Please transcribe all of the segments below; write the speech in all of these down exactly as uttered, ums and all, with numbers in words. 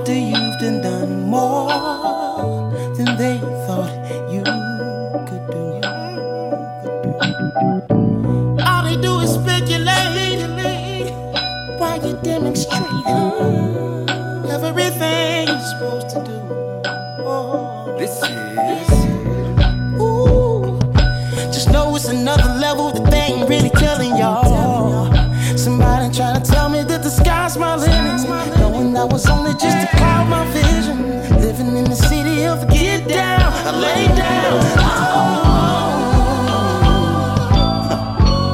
after you've done, done more than they thought you could do. All they do is speculate while you demonstrate everything you're supposed to do. Oh, this is ooh. Just know it's another level that they ain't really telling y'all. Somebody trying to tell me that the sky's my limit, knowing I was only just a cloud, my vision. Living in the city of get down, I lay down.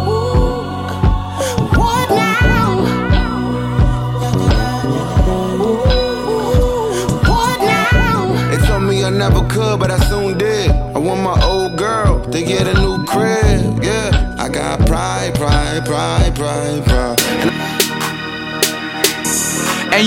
Oh, what now? What now? They told me I never could, but I soon did. I want my old girl to get a new crib, yeah. I got pride, pride, pride, pride, pride. And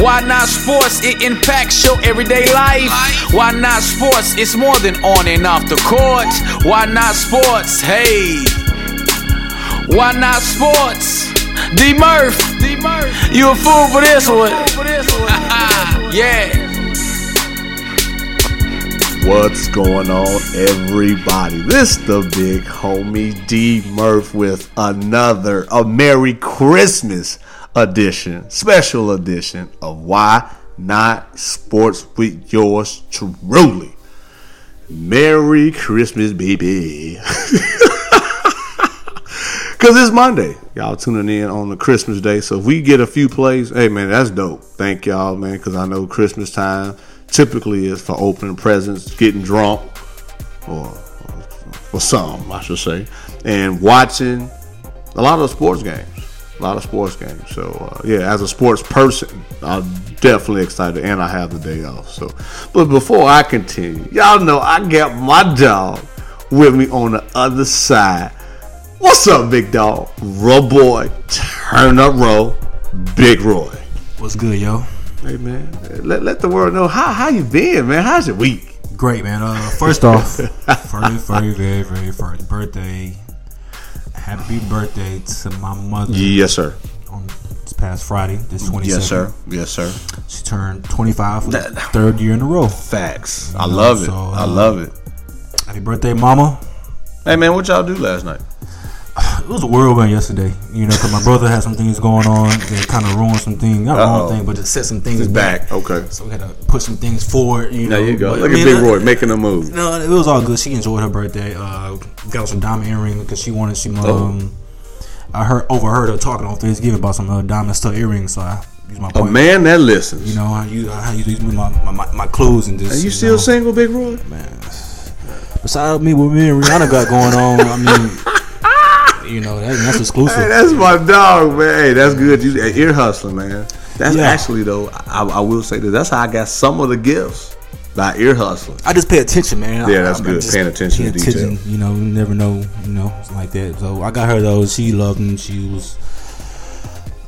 Why Not Sports? It impacts your everyday life. Why Not Sports? It's more than on and off the court. Why Not Sports? Hey. Why Not Sports? D-Murph. D-Murph. You a fool for this one. Yeah. What's going on, everybody? This the big homie D-Murph with another a Merry Christmas edition, special edition of Why Not Sports with yours truly. Merry Christmas, baby. Because it's Monday. Y'all tuning in on the Christmas day. So if we get a few plays, hey, man, that's dope. Thank y'all, man, because I know Christmas time typically is for opening presents, getting drunk, or, or, or something, I should say, and watching a lot of sports games. A lot of sports games. So, uh, yeah, as a sports person, I'm definitely excited, and I have the day off. So, but before I continue, y'all know I got my dog with me on the other side. What's up, big dog? Roboy, turn up, Ro, Big Roy. What's good, yo? Hey, man, let, let the world know how how you been, man. How's your week? Great, man. Uh, first off, very, very, very, very first birthday. Happy birthday to my mother. Yes, sir. On this past Friday, this twenty-seventh. Yes, sir. Yes, sir. She turned twenty-five for that, the third year in a row. Facts. You know, I love so, it. I love it. Happy birthday, mama. Hey, man, what y'all do last night? It was a whirlwind yesterday. You know, because my brother had some things going on that kind of ruined some things. Not wrong thing, but just set some things back. back. Okay. So we had to push some things forward. You know, there you go. But, look, I mean, at Big Roy I, making a move. No, it was all good. She enjoyed her birthday. Uh, got some diamond earrings because she wanted some. Um, oh. I heard overheard her talking on Thanksgiving about some uh, diamond stuff earrings. So I used my point. A man that listens. You know, I use I use my my, my, my clues and just. Are you, you still know. Single, Big Roy? Man. Besides me, what me and Rihanna got going on, I mean. You know, that, that's exclusive. Hey, that's my dog, man. Hey, that's good. You ear hustling, man. That's yeah. actually though. I, I will say this. That's how I got some of the gifts, by ear hustling. I just pay attention, man. Yeah, I, that's I, good. Paying attention to detail. You know, you never know. You know, it's like that. So I got her those. She loved them. She was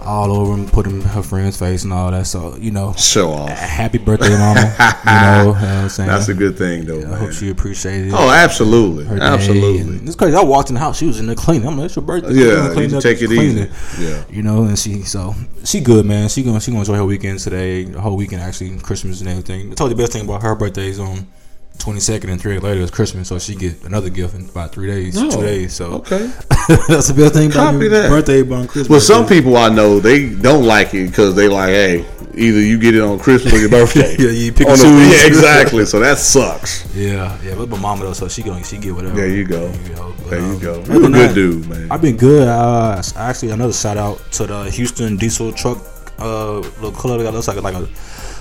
all over them, put them in her friend's face and all that. So you know, show off. Happy birthday, mama. You know, what I'm saying? That's a good thing, though. Yeah, man. I hope she appreciated it. Oh, absolutely, absolutely. It's crazy. I walked in the house; she was in there cleaning. I'm like, "It's your birthday." Yeah, clean you up, take it easy. It. Yeah, you know. And she, so she good, man. She gonna she gonna enjoy her weekend today, the whole weekend actually, Christmas and everything. I told you the best thing about her birthday is on twenty-second and three days later is Christmas, so she get another gift in about three days, oh, two days. So okay, that's the best thing about your birthday on Christmas. Well, some people I know, they don't like it because they like, hey, either you get it on Christmas or your birthday. Yeah, you pick on two. The, yeah, exactly. So that sucks. Yeah, yeah. But my mama though, so she going, she get whatever. There you go. You know, but, there you um, go. You're a good I, dude, man. I've been good. Uh, actually, another shout out to the Houston Diesel Truck uh, little club. That looks like like a.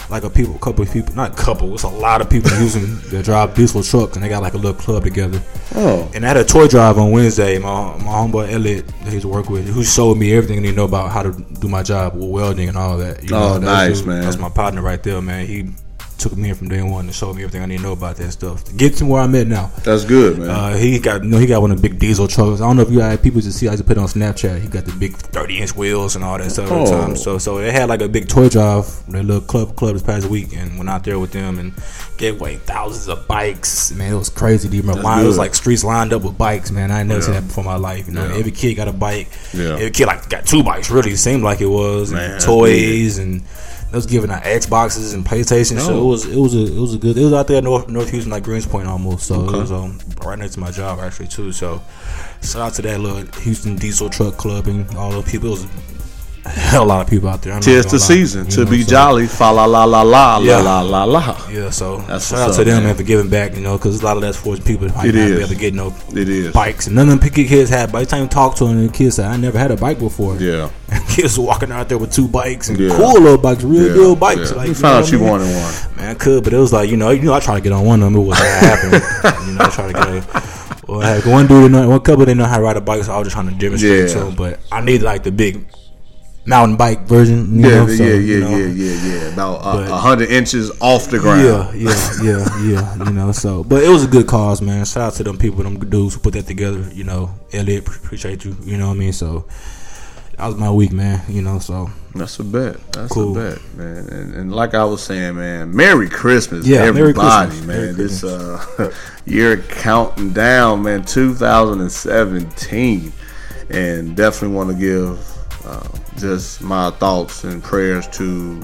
Like a people, couple of people, not couple. It's a lot of people using that drive diesel trucks, and they got like a little club together. Oh, and I had a toy drive on Wednesday. My my homeboy Elliot, that he used to work with, who showed me everything I need to know about how to do my job with welding and all that. You oh, know, that nice was, man. That's my partner right there, man. He took me in from day one and showed me everything I need to know about that stuff to get to where I'm at now. That's good, man. Uh, he got, you know, he got one of the big diesel trucks. I don't know if you had people to see. I just put it on Snapchat. He got the big thirty inch wheels and all that stuff. Oh. At the time. So, so they had like a big toy drive, their little club club this past week, and went out there with them and gave away thousands of bikes. Man, it was crazy. Do you remember? It was like streets lined up with bikes. Man, I ain't never yeah. seen that before in my life. You know, yeah. every kid got a bike. Yeah. Every kid like got two bikes. Really, it seemed like it was man, and toys and. It was giving out Xboxes and PlayStation, no. so it was it was a it was a good. It was out there in North North Houston, like Greens Point, almost. So okay. it was um, right next to my job actually too. So shout out to that little Houston Diesel Truck Club and all those people. It was a hell of a lot of people out there. Tis the season to be jolly, fa la la la la la la la. Yeah, so shout out to them and for giving back, you know, because a lot of that's for people who might not be able to get no bikes. And none of them kids had. By the time you talk to them, the kids said, "I never had a bike before." Yeah. Kids walking out there with two bikes and yeah. cool little bikes, real yeah. deal bikes. Yeah. Like, you found out she wanted one. Man, I could, but it was like, you know, you know, I tried to get on one of them, it wasn't happening. You know, I tried to get a, well, like one dude, know, one couple didn't know how to ride a bike, so I was just trying to demonstrate yeah. to them. But I needed like the big mountain bike version. You yeah, know? So, yeah, yeah, you know, yeah, yeah, yeah. About uh, a hundred inches off the ground. Yeah, yeah, yeah, yeah. You know, so but it was a good cause, man. Shout out to them people, them dudes who put that together. You know, Elliot, appreciate you. You know what I mean? So. That was my week, man. You know, so that's a bet. That's cool. a bet, man. And, and like I was saying, man, Merry Christmas, yeah, everybody, Merry Christmas. man. Merry this Christmas. uh, year counting down, man. twenty seventeen, and definitely want to give uh, just my thoughts and prayers to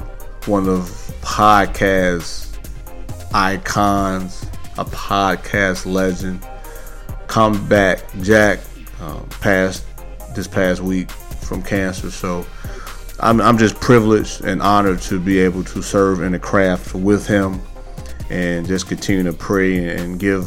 one of podcast icons, a podcast legend, Comeback Jack, um, passed this past week from cancer. So I'm, I'm just privileged and honored to be able to serve in the craft with him and just continue to pray and give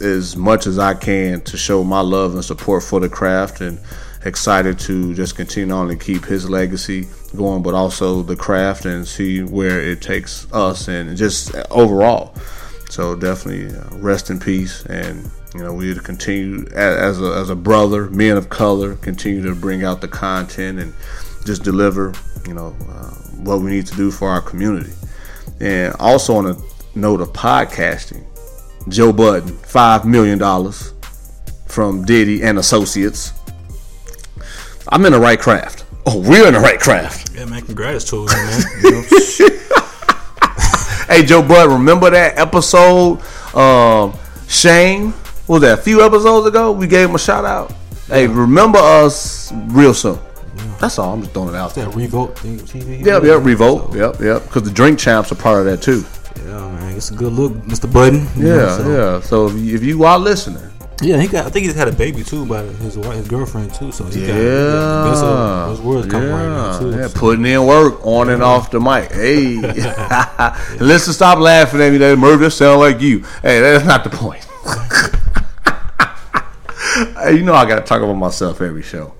as much as I can to show my love and support for the craft, and excited to just continue to only keep his legacy going, but also the craft, and see where it takes us and just overall. So definitely rest in peace, and you know, we need to continue as a, as a brother, men of color, continue to bring out the content and just deliver, you know, uh, what we need to do for our community. And also on a note of podcasting, Joe Budden, five million dollars from Diddy and Associates. I'm in the right craft. Oh, we're in the right craft. Yeah, man, congrats to us, man. You know? Hey, Joe Budden, remember that episode of Shame? What was that, a few episodes ago? We gave him a shout out. Yeah. Hey, remember us real soon. Yeah. That's all. I'm just throwing it out there. That Revolt T V. Yep, yep, Revolt. So. Yep, yep. Because the Drink Champs are part of that too. Yeah, man. It's a good look, Mister Budden. Yeah, know, so. yeah. So if you, if you are listening. Yeah, he got. I think he's had a baby too by his wife, his girlfriend too. So he yeah. got. Yeah. That's a, those words come yeah. right now too. Yeah, so. Putting in work on yeah. and off the mic. Hey, yeah. Listen, stop laughing at me. That Murph, that sound like you. Hey, that's not the point. You know, I gotta talk about myself every show,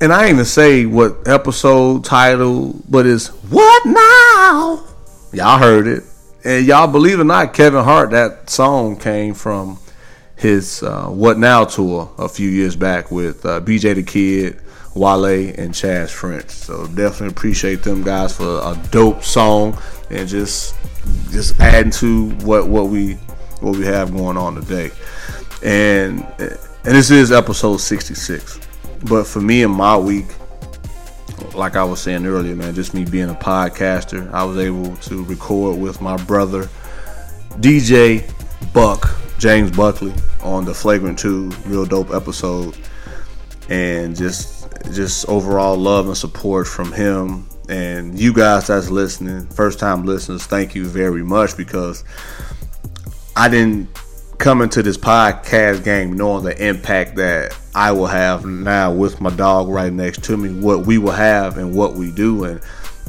and I ain't even say what episode title, but it's "What Now?" Y'all heard it, and y'all believe it or not, Kevin Hart, that song came from his uh, "What Now" tour a few years back with uh, B J the Kid, Wale, and Chaz French. So definitely appreciate them guys for a dope song, and just just adding to what what we what we have going on today. And and this is episode sixty-six. But for me in my week, like I was saying earlier, man, just me being a podcaster, I was able to record with my brother, D J Buck, James Buckley, on the Flagrant two real dope episode. And just just overall love and support from him. And you guys that's listening, first time listeners, thank you very much, because I didn't come into this podcast game knowing the impact that I will have now with my dog right next to me, what we will have and what we do, and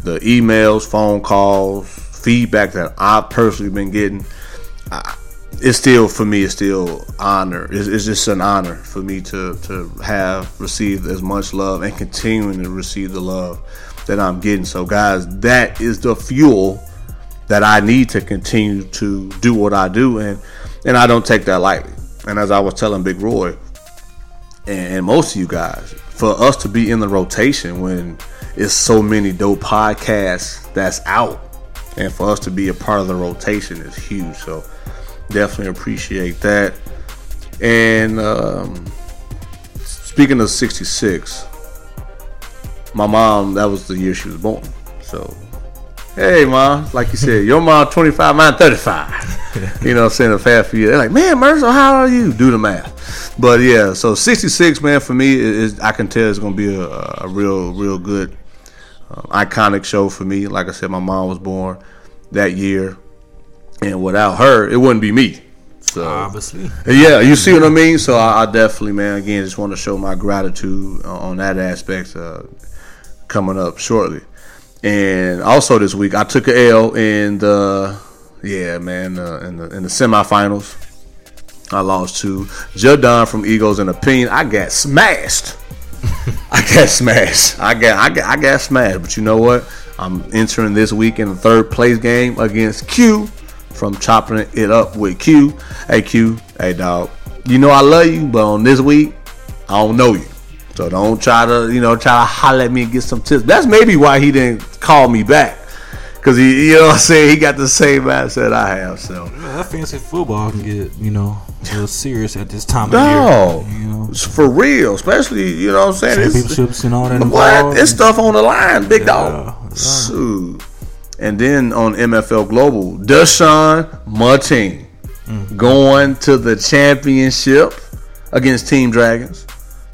the emails, phone calls, feedback that I've personally been getting. I, it's still, for me, it's still honor. It's, it's just an honor for me to, to have received as much love and continuing to receive the love that I'm getting. So guys, that is the fuel that I need to continue to do what I do, and and I don't take that lightly. And as I was telling Big Roy and most of you guys, for us to be in the rotation when it's so many dope podcasts that's out, And for us to be a part of the rotation is huge. So definitely appreciate that. And um, speaking of sixty-six, my mom, that was the year she was born. So, hey, mom, like you said, your mom twenty-five, mine thirty-five. You know what I'm saying? The past few years, they're like, man, Mercer, how are you? Do the math. But, yeah, so sixty-six, man, for me, is, I can tell it's going to be a, a real, real good, um, iconic show for me. Like I said, my mom was born that year. And without her, it wouldn't be me. So, obviously. Yeah, you see what I mean? So I, I definitely, man, again, just want to show my gratitude on that aspect uh, coming up shortly. And also this week, I took an L in the, yeah, man, uh, in the in the semifinals. I lost to Jadon from Egos and Opinion. I got smashed. I got smashed. I got, I got, I got smashed. But you know what? I'm entering this week in the third place game against Q. From chopping it up with Q. Hey, Q. Hey, dog. You know I love you, but on this week, I don't know you. So don't try to, you know, try to holler at me and get some tips. That's maybe why he didn't call me back. Because, he, you know what I'm saying, he got the same mindset I have. So yeah, that fancy football can get, you know, real serious at this time of no, year. You know? It's for real. Especially, you know what I'm saying. Championships and all that. Boy, it's stuff on the line, big yeah, dog. Yeah. So, and then on M F L Global, Deshaun Martin mm-hmm. going to the championship against Team Dragons.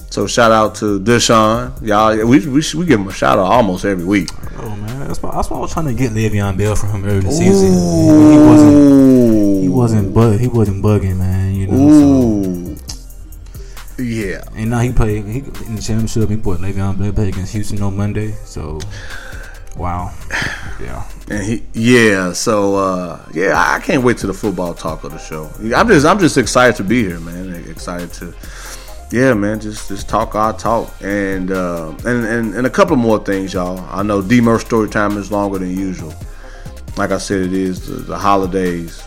So shout out to Deshaun, y'all. We we we give him a shout out almost every week. Oh man, that's why, that's why I was trying to get Le'Veon Bell from him early the season. He wasn't he wasn't bug he wasn't bugging, man. You know. Ooh. So. Yeah. And now he played he, in the championship. He put Le'Veon Bell played against Houston on Monday. So. Wow. Yeah. And he, yeah. So uh, yeah, I can't wait to the football talk of the show. I'm just, I'm just excited to be here, man. Excited to, yeah, man. Just, just talk our talk, and uh, and, and and a couple more things, y'all. I know D-Murph story time is longer than usual. Like I said, it is the, the holidays,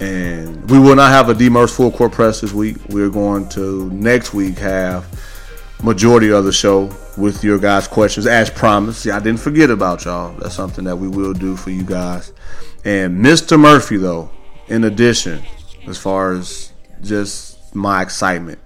and we will not have a D-Murph full court press this week. We're going to next week have majority of the show with your guys' questions as promised. Yeah, I didn't forget about y'all. That's something that we will do for you guys. And Mister Murphy, though, in addition, as far as just my excitement,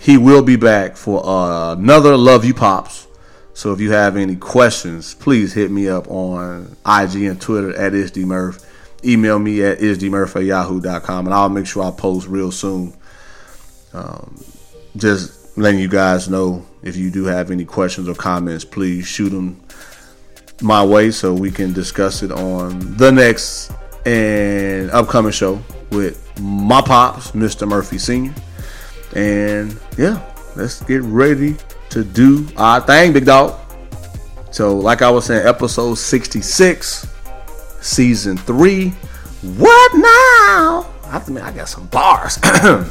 he will be back for uh, another Love You Pops. So if you have any questions, please hit me up on I G and Twitter at isdmurph. Email me at isdmurph at yahoo dot com, and I'll make sure I post real soon. Um, just letting you guys know, if you do have any questions or comments, please shoot them my way so we can discuss it on the next and upcoming show with my pops, Mister Murphy Senior And yeah, let's get ready to do our thing, big dog. So like I was saying, episode sixty-six, season three. What now? I mean, I got some bars. Man,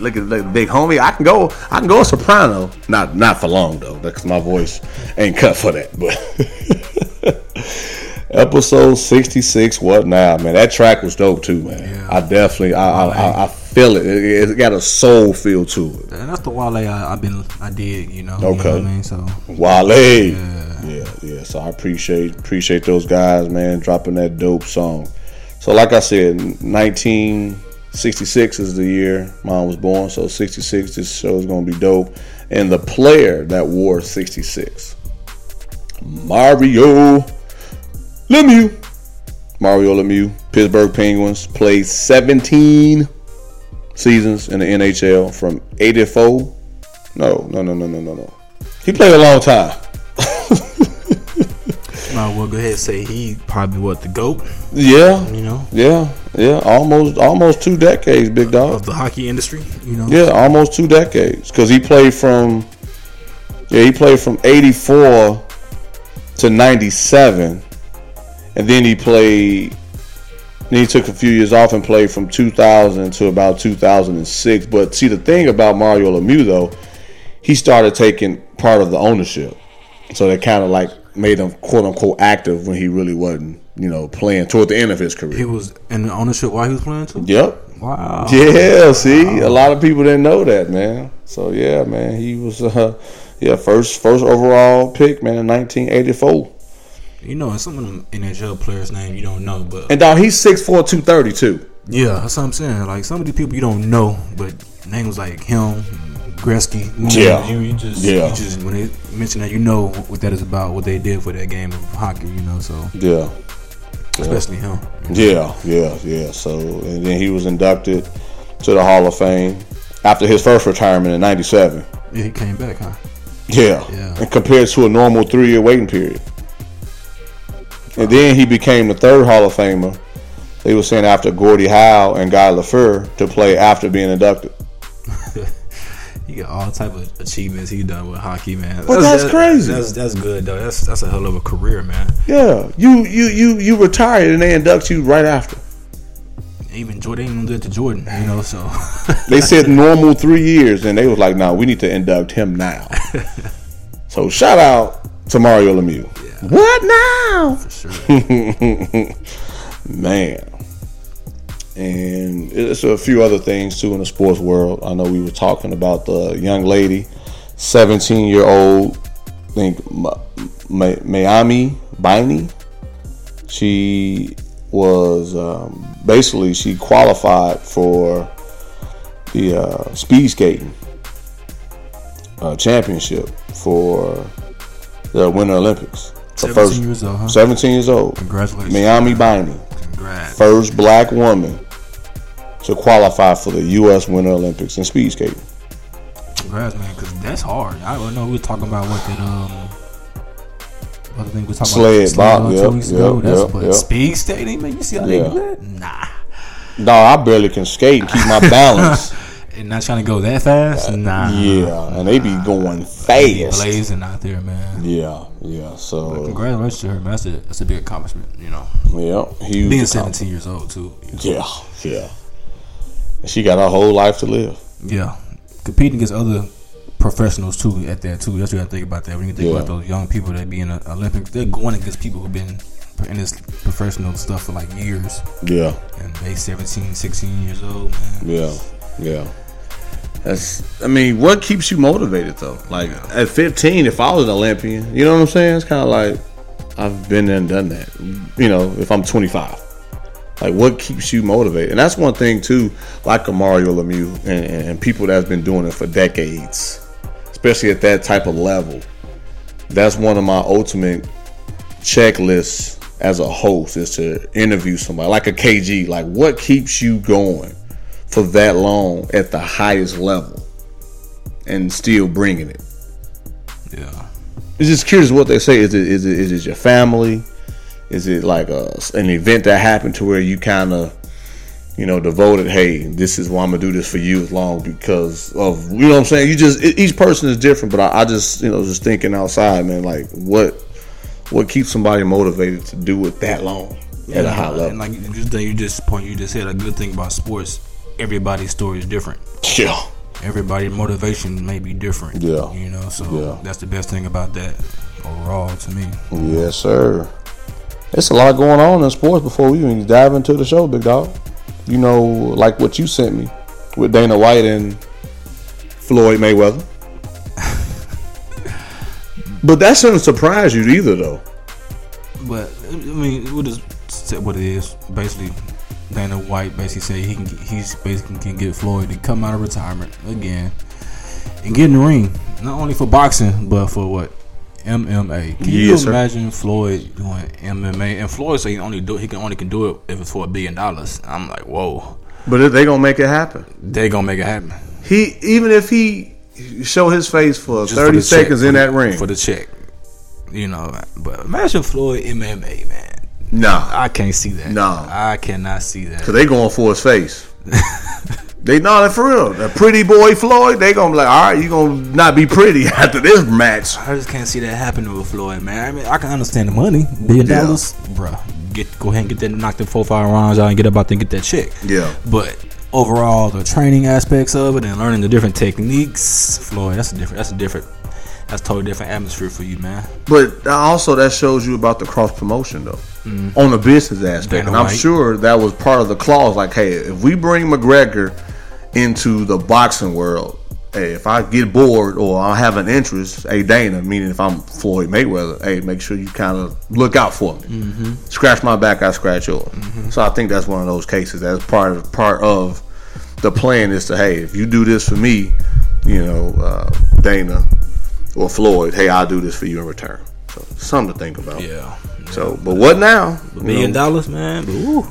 look at the big homie. I can go I can go a soprano. Not not for long, though, because my voice ain't cut for that. But episode sixty-six, what now, man? That track was dope, too, man. Yeah. I definitely, I, I, I, I feel it. it. It got a soul feel to it. And that's the Wale I, I've been, I did, you know. Okay. You know what I mean? So, Wale. Yeah. yeah, yeah. So I appreciate appreciate those guys, man, dropping that dope song. So like I said, nineteen sixty-six is the year mom was born. So sixty-six, this show is going to be dope. And the player that wore sixty-six, Mario Lemieux. Mario Lemieux, Pittsburgh Penguins, played seventeen seasons in the N H L from eighty-four. No, no, no, no, no, no, no. He played a long time. I will go ahead and say he probably what the GOAT. Yeah, you know. Yeah, yeah. Almost, almost two decades, big dog, of the hockey industry. You know. Yeah, almost two decades because he played from, yeah, he played from eighty-four to ninety-seven, and then he played. Then he took a few years off and played from two thousand to about two thousand six. But see, the thing about Mario Lemieux though, he started taking part of the ownership, so they kind of like made him quote unquote active when he really wasn't, you know, playing toward the end of his career. He was in the ownership while he was playing too? Yep. Wow. Yeah, see, wow. A lot of people didn't know that, man. So yeah, man, he was uh yeah, first first overall pick, man, in nineteen eighty-four. You know, and some of them N H L players' name you don't know, but and dog, he's six four, two thirty too. Yeah, that's what I'm saying. Like some of these people you don't know, but names like him, Gretzky. Yeah, you, you just, yeah. You just when they mention that, you know what that is about, what they did for that game of hockey. You know, so yeah, especially yeah. him. Yeah, yeah, yeah. So and then he was inducted to the Hall of Fame after his first retirement in ninety-seven. Yeah, he came back, huh? Yeah. yeah. And compared to a normal three-year waiting period. And then he became the third Hall of Famer. They were sent after Gordie Howe and Guy Lafleur to play after being inducted. You got all type of achievements he done with hockey, man. But that's, that's crazy. That's that's good though. That's that's a hell of a career, man. Yeah, you you you you retired and they induct you right after. Even Jordan, they even did to Jordan, you know. So they said normal three years, and they was like, "No, nah, we need to induct him now." So shout out to Mario Lemieux. Yeah. What now? For sure, man. And it's a few other things too in the sports world. I know we were talking about the young lady, seventeen year old, I think Maame Biney. She was um, basically she qualified for the uh, speed skating uh, championship for the Winter Olympics. seventeen first, years old, huh? seventeen years old. Congratulations, Maame Biney. Congrats. First black woman to qualify for the U S Winter Olympics in speed skating. Congrats, man, because that's hard. I don't know. We were talking about what that um, other thing we were talking sled about. Sled bob, yeah, two weeks yep, ago. Yep, that's what yep. speed skating, man. You see how they yeah. do that? Nah. No, I barely can skate and keep my balance. And not trying to go that fast. Uh, nah. Yeah, and they be going nah. fast. They be blazing out there, man. Yeah, yeah. So but congratulations to her, man. That's a, that's a big accomplishment, you know. Yeah, huge. Being seventeen years old too. You know? Yeah, yeah. She got her whole life to live. Yeah. Competing against other professionals too at that too. That's what I think about that. When you think yeah. about those young people that be in the Olympics, they're going against people who've been in this professional stuff for like years. Yeah. And they seventeen, sixteen years old, man. Yeah. Yeah. That's I mean, what keeps you motivated though? Like yeah. at fifteen, if I was an Olympian, you know what I'm saying? It's kinda like I've been there and done that. You know, if I'm twenty-five. Like, what keeps you motivated? And that's one thing, too, like a Mario Lemieux and, and people that's been doing it for decades, especially at that type of level. That's one of my ultimate checklists as a host is to interview somebody, like a K G. Like, what keeps you going for that long at the highest level and still bringing it? Yeah. It's just curious what they say. Is it, is it, is it your family? Is it like a, an event that happened to where you kind of, you know, devoted, hey, this is why I'm going to do this for you as long because of, you know what I'm saying? You just, each person is different, but I, I just, you know, just thinking outside, man, like what what keeps somebody motivated to do it that long yeah, at a high level? And like you just, you just point, you just said a good thing about sports, everybody's story is different. Yeah. Everybody's motivation may be different. Yeah. You know, so yeah. that's the best thing about that overall to me. Yes, sir. It's a lot going on in sports before we even dive into the show, big dog. You know, like what you sent me with Dana White and Floyd Mayweather. But that shouldn't surprise you either, though. But I mean, we'll just say what it is. Basically, Dana White basically said he can, he's basically can get Floyd to come out of retirement again and get in the ring, not only for boxing but for what? M M A. Can yes, you imagine sir. Floyd doing M M A? And Floyd said he only do he can only can do it if it's for a billion dollars. I'm like, whoa. But if they gonna make it happen. They gonna make it happen. He even if he show his face for just thirty for seconds check, in that the, ring for the check, you know. But imagine Floyd M M A, man. Nah, I can't see that. Nah, I cannot see that. Cause they going for his face. They know that for real. The pretty boy Floyd, they gonna be like, all right, you gonna not be pretty after this match. I just can't see that happening with Floyd, man. I mean, I can understand the money, billion yeah. dollars, bruh. Get go ahead and get that, knock them four five rounds out and get up out there and get that check. Yeah. But overall, the training aspects of it and learning the different techniques, Floyd, that's a different. That's a different. That's a totally different atmosphere for you, man. But also that shows you about the cross promotion, though, mm-hmm. on the business aspect. Dana and I'm White. Sure that was part of the clause. Like, hey, if we bring McGregor into the boxing world, hey, if I get bored or I have an interest, hey, Dana, meaning if I'm Floyd Mayweather, hey, make sure you kind of look out for me. Mm-hmm. Scratch my back, I scratch yours. Mm-hmm. So I think that's one of those cases. That's part of, part of the plan is to, hey, if you do this for me, you know, uh, Dana or Floyd, hey, I'll do this for you in return. So something to think about. Yeah. yeah. So, but what now? A million know? dollars, man. Ooh.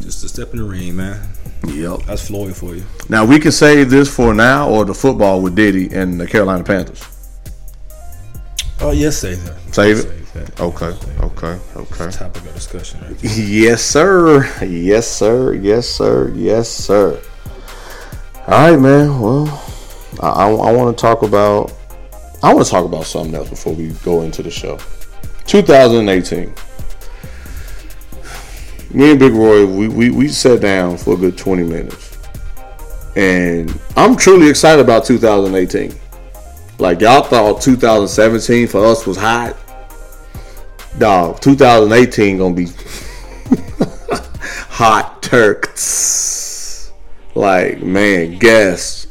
Just a step in the ring, man. Yep. That's Floyd for you. Now, we can save this for now or the football with Diddy and the Carolina Panthers. Oh, yes, save that. Save it? Save that. Okay, save okay, it. okay. It's a topic of discussion right there. Yes, sir. Yes, sir. Yes, sir. Yes, sir. All right, man. Well, I, I, I want to talk about I want to talk about something else before we go into the show. twenty eighteen. Me and Big Roy, we, we we sat down for a good twenty minutes. And I'm truly excited about two thousand eighteen. Like, y'all thought two thousand seventeen for us was hot. Dog, two thousand eighteen gonna be hot Turks. Like, man, guests,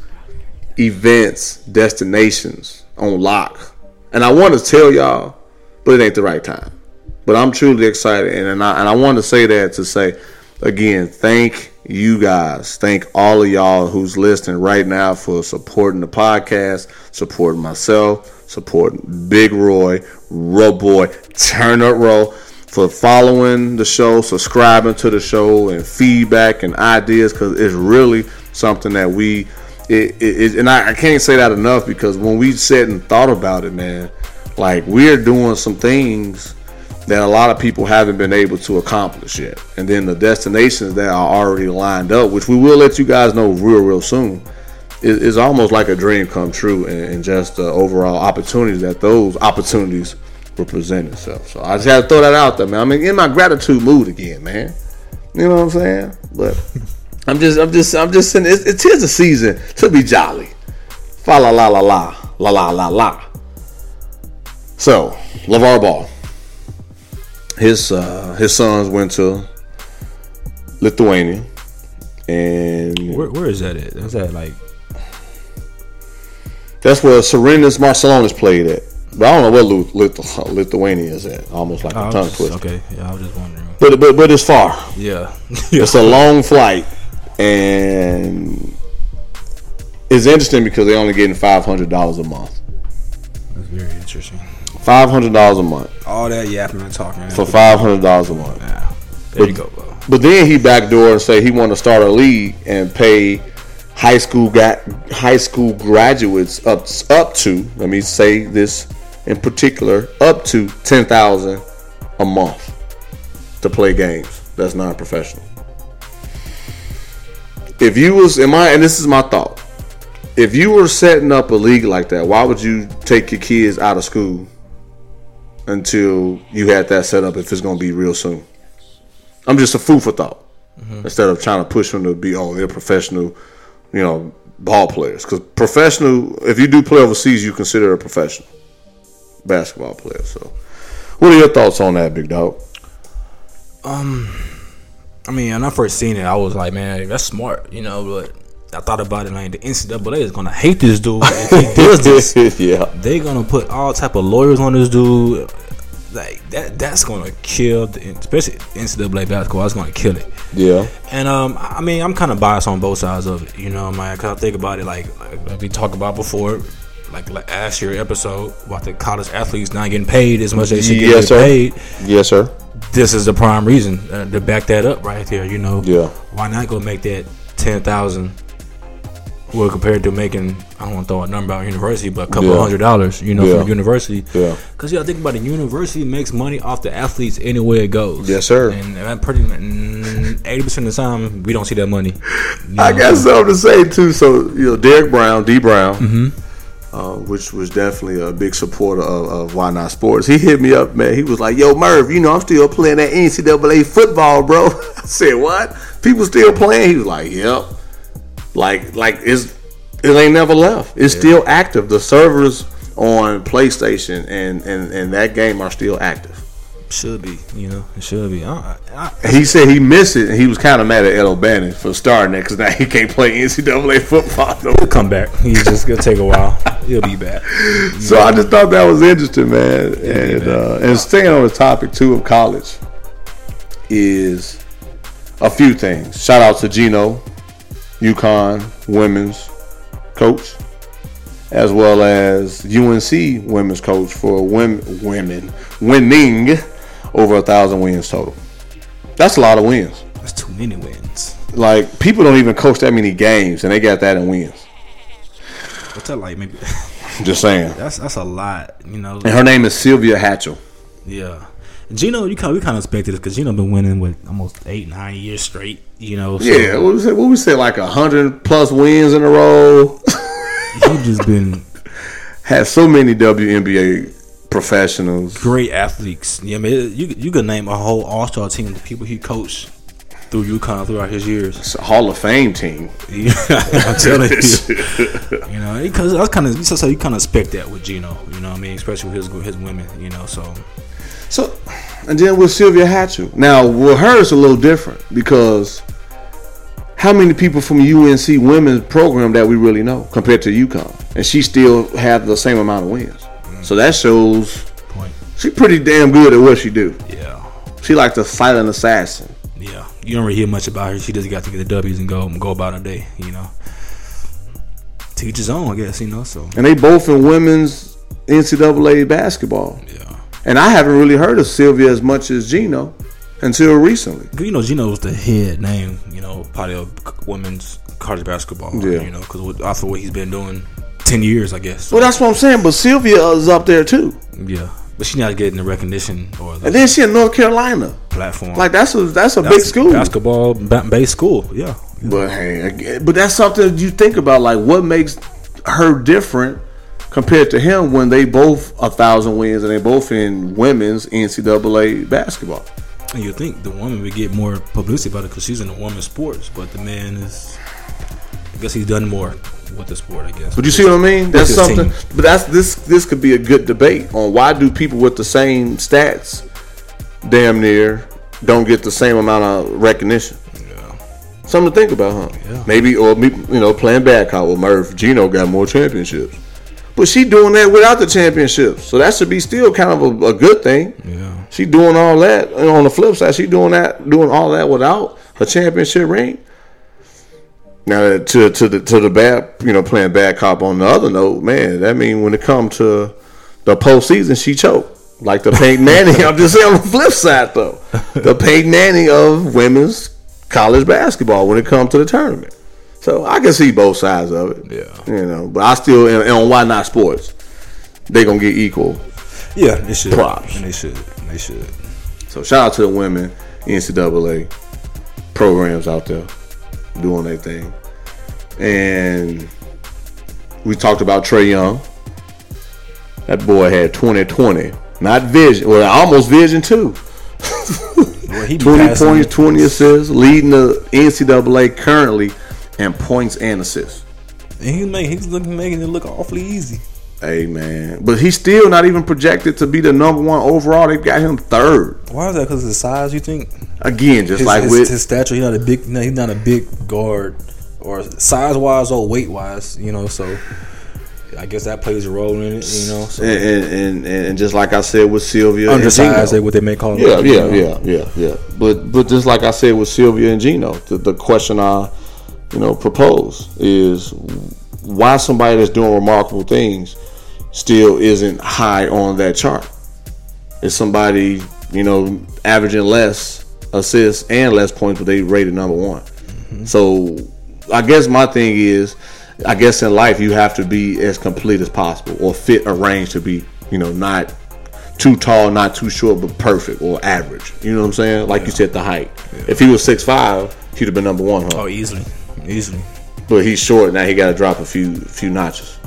events, destinations on lock. And I want to tell y'all, but it ain't the right time. But I'm truly excited, and, and I and I want to say that to say, again, thank you guys. Thank all of y'all who's listening right now for supporting the podcast, supporting myself, supporting Big Roy, Roboy, Turn Up Row, for following the show, subscribing to the show, and feedback and ideas, because it's really something that we, it, it, it and I, I can't say that enough, because when we sat and thought about it, man, like, we're doing some things that a lot of people haven't been able to accomplish yet. And then the destinations that are already lined up, which we will let you guys know real, real soon, is, is almost like a dream come true, and, and just the overall opportunities that those opportunities will present itself. So I just had to throw that out there, man. I mean, in my gratitude mood again, man. You know what I'm saying? But I'm just, I'm just, I'm just saying, it's, it's here's a season to be jolly. Fa la la la la, la la la la. So, LeVar Ball. His uh, his sons went to Lithuania, and where, where is that at? That's at like that's where Serenas Marcelonis played at. But I don't know what Lith- Lithuania is at. Almost like I a tongue just, twister. Okay, yeah, I was just wondering. But but but it's far. Yeah, it's a long flight, and it's interesting because they're only getting five hundred dollars a month. That's very interesting. Five hundred dollars a month. All that yapping and talking for five hundred dollars a month. Yeah, there but, you go, bro. But then he backdoor and say he want to start a league and pay high school got high school graduates up up to. Let me say this in particular: up to ten thousand a month to play games. That's non-professional. If you was, am I? And this is my thought: if you were setting up a league like that, why would you take your kids out of school until you had that set up, if it's going to be real soon? I'm just a food for thought. Mm-hmm. Instead of trying to push them to be, oh, they're professional, you know, ball players. Because professional, if you do play overseas, you consider a professional basketball player. So, what are your thoughts on that, big dog? Um, I mean, when I first seen it, I was like, man, that's smart, you know, but I thought about it, like, the N C double A is gonna hate this dude if he does this. Yeah, they're gonna put all type of lawyers on this dude. Like that, that's gonna kill the, especially N C double A basketball. It's gonna kill it. Yeah. And um, I mean, I'm kind of biased on both sides of it. You know, man. Cause I think about it, like, like we talked about before, like last year's episode about the college athletes not getting paid as much as they should get yes, paid. Yes, sir. This is the prime reason uh, to back that up right there. You know. Yeah. Why not go make that ten thousand? Well, compared to making, I don't want to throw a number out university, but a couple yeah. hundred dollars, you know, yeah. from university. Yeah. Because, you know, think about it, university makes money off the athletes anywhere it goes. Yes, sir. And I'm pretty much eighty percent of the time, we don't see that money. You know? I got something to say, too. So, you know, Derek Brown, D. Brown, mm-hmm. uh, which was definitely a big supporter of, of Why Not Sports, he hit me up, man. He was like, yo, Merv, you know, I'm still playing that N C double A football, bro. I said, what? People still playing? He was like, yep. Like, like it's, it ain't never left. It's yeah. still active. The servers on PlayStation and, and, and that game are still active. Should be, you know, it should be. I, I, I, he said he missed it. He was kind of mad at Ed O'Bannon for starting it because now he can't play N C double A football. No. He'll come back. He's just going to take a while. He'll be back. You so know. I just thought that was interesting, man. It'll and uh, and staying on the topic, too, of college is a few things. Shout out to Gino, UConn women's coach, as well as U N C women's coach for women, women winning over a thousand wins total. That's a lot of wins. That's too many wins. Like, people don't even coach that many games, and they got that in wins. What's that like? Maybe. Just saying. That's that's a lot, you know. And her name is Sylvia Hatchell. Yeah. Gino, you kind we kind of expected this because Gino been winning with almost eight, nine years straight. You know. So. Yeah. What we say? What we say? Like a hundred plus wins in a row. You've just been had so many W N B A professionals, great athletes. Yeah, I mean, you you could name a whole All Star team of the people he coached through UConn throughout his years. It's a Hall of Fame team. Yeah, I'm telling you. You know, because I was kind of so you kind of expect that with Gino. You know what I mean, especially with his his women. You know, so so and then with Sylvia Hatchell. Now with her, it's a little different because. How many people from U N C women's program that we really know compared to UConn? And she still have the same amount of wins. Mm. So that shows Point. She pretty damn good at what she do. Yeah. She like the silent assassin. Yeah. You don't really hear much about her. She just got to get the W's and go go about her day, you know. Teach his own, I guess, you know. So. And they both in women's N C double A basketball. Yeah. And I haven't really heard of Sylvia as much as Gino. Until recently. You know, Gino was the head name, you know, probably of women's college basketball. Yeah. You know, because after what he's been doing ten years, I guess. So. Well, that's what I'm saying. But Sylvia is up there, too. Yeah. But she's not getting the recognition. Or the and then she in North Carolina. Platform. Like, that's a that's a that's big school. Basketball-based school, yeah. But, hey, but that's something you think about. Like, what makes her different compared to him when they both a thousand wins and they both in women's N C double A basketball? And you think the woman would get more publicity about it because she's in the women's sports, but the man is, I guess he's done more with the sport, I guess. But you see what I mean? That's something. Team. But that's this. This could be a good debate on why do people with the same stats, damn near, don't get the same amount of recognition. Yeah. Something to think about, huh? Yeah. Maybe or you know playing badcock with Murph, Gino got more championships, but she doing that without the championships, so that should be still kind of a, a good thing. Yeah. She doing all that, and on the flip side, she doing that, doing all that without her championship ring. Now, to to the to the bad, you know, playing bad cop. On the other note, man, that mean when it comes to the postseason, she choked like the Peyton Manning. I'm just saying on the flip side though, the Peyton Manning of women's college basketball when it comes to the tournament. So I can see both sides of it. Yeah, you know, but I still and on Why Not Sports, they gonna get equal. Yeah, they should. Props. And they should. They should. So shout out to the women N C double A programs out there doing their thing. And we talked about Trae Young. That boy had twenty twenty. Not vision. Well, almost vision too. Well, he twenty points, twenty assists, leading the N C double A currently in points and assists. And he make, he's looking, making it look awfully easy. Hey, man. But he's still not even projected to be the number one overall. They've got him third. Why is that? Because of his size, you think? Again, just his, like his, with... His stature, he's not a big no, he's not a big guard, or size-wise or weight-wise, you know, so I guess that plays a role in it, you know. So. And, and, and, and just like I said with Sylvia undersized, and Gino. What they may call yeah, it. Yeah, yeah, yeah, yeah, yeah. But, but just like I said with Sylvia and Gino, the, the question I, you know, propose is why somebody that's doing remarkable things still isn't high on that chart. It's somebody, you know, averaging less assists and less points, but they rated number one. Mm-hmm. So I guess my thing is, I guess in life you have to be as complete as possible or fit a range to be, you know, not too tall, not too short, but perfect or average. You know what I'm saying? Like yeah. You said, the height. Yeah. If he was six five, he'd have been number one. Huh? Oh, easily. Easily. But he's short. Now he got to drop a few few notches.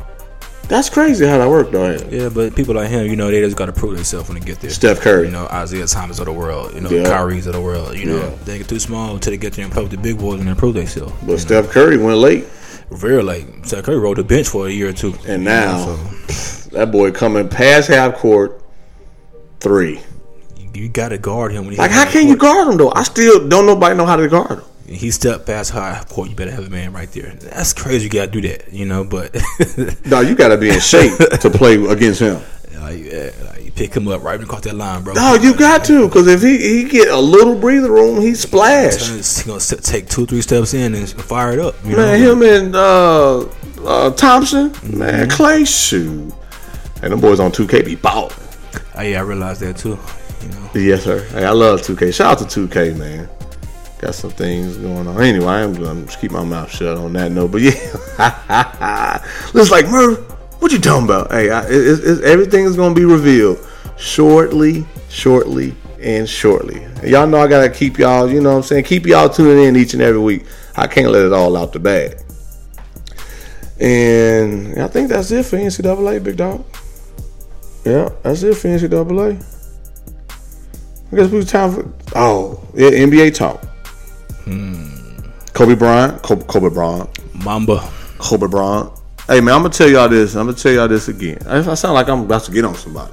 That's crazy how that worked, though. Yeah, but people like him, you know, they just got to prove themselves when they get there. Steph Curry. You know, Isaiah Thomas of the world. You know, yeah. Kyrie's of the world. You know, yeah. They get too small until they get there and play with the big boys and then prove themselves. But Steph know? Curry went late. Very late. Steph Curry rode the bench for a year or two. And now, know, so. That boy coming past half court, three. you gotta guard him. When he like, how can you guard him though? I still don't nobody know how to guard him. And he stepped past high court. You better have a man right there. That's crazy. You gotta do that, you know. But no, you gotta be in shape to play against him. Like, yeah, like you pick him up right when you caught that line, bro. No, you got to, because if he, he get a little breathing room, he splash. He's gonna take two, three steps in and fire it up. You man, know him mean? and uh, uh, Thompson, mm-hmm. man, Clay shoot, and them boys on two K be balling. Oh, yeah, I realized that too. You know. Yes, sir. Hey, I love two K. Shout out to two K, man. Got some things going on. Anyway, I'm gonna just keep my mouth shut on that note. But yeah, looks like murder. What you talking about? Hey, I, it's, it's, everything is going to be revealed shortly, shortly, and shortly. And y'all know I got to keep y'all, you know what I'm saying? Keep y'all tuning in each and every week. I can't let it all out the bag. And I think that's it for N C double A, big dog. Yeah, that's it for N C double A. I guess we was time for, oh, yeah, N B A talk. Hmm. Kobe Bryant, Kobe, Kobe Bryant. Mamba. Kobe Bryant. Hey man, I'm gonna tell y'all this. I'm gonna tell y'all this again. I sound like I'm about to get on somebody.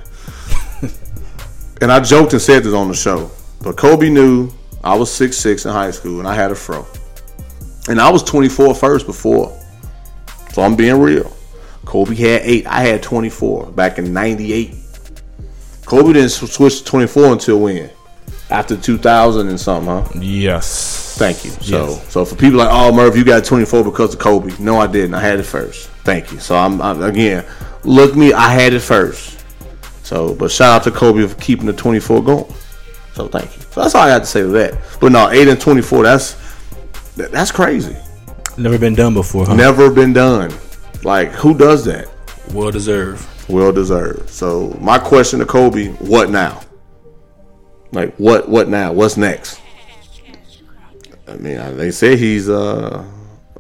And I joked and said this on the show, but Kobe knew I was six six in high school and I had a fro, and I was twenty-four first before. So I'm being real. Kobe had eight. I had twenty-four back in ninety-eight. Kobe didn't switch to twenty-four until when? After two thousand and something, huh? Yes. Thank you. So, yes. So for people like, oh, Murph, you got twenty-four because of Kobe. No, I didn't. I had it first. Thank you. So I'm, I'm again, look me, I had it first. So, but shout out to Kobe for keeping the twenty-four going. So thank you. So that's all I got to say to that. But no, eight and twenty-four. That's that, that's crazy. Never been done before, huh? Never been done. Like, who does that? Well deserved. Well deserved. So my question to Kobe: what now? Like, what what now? What's next? I mean, they say he's uh,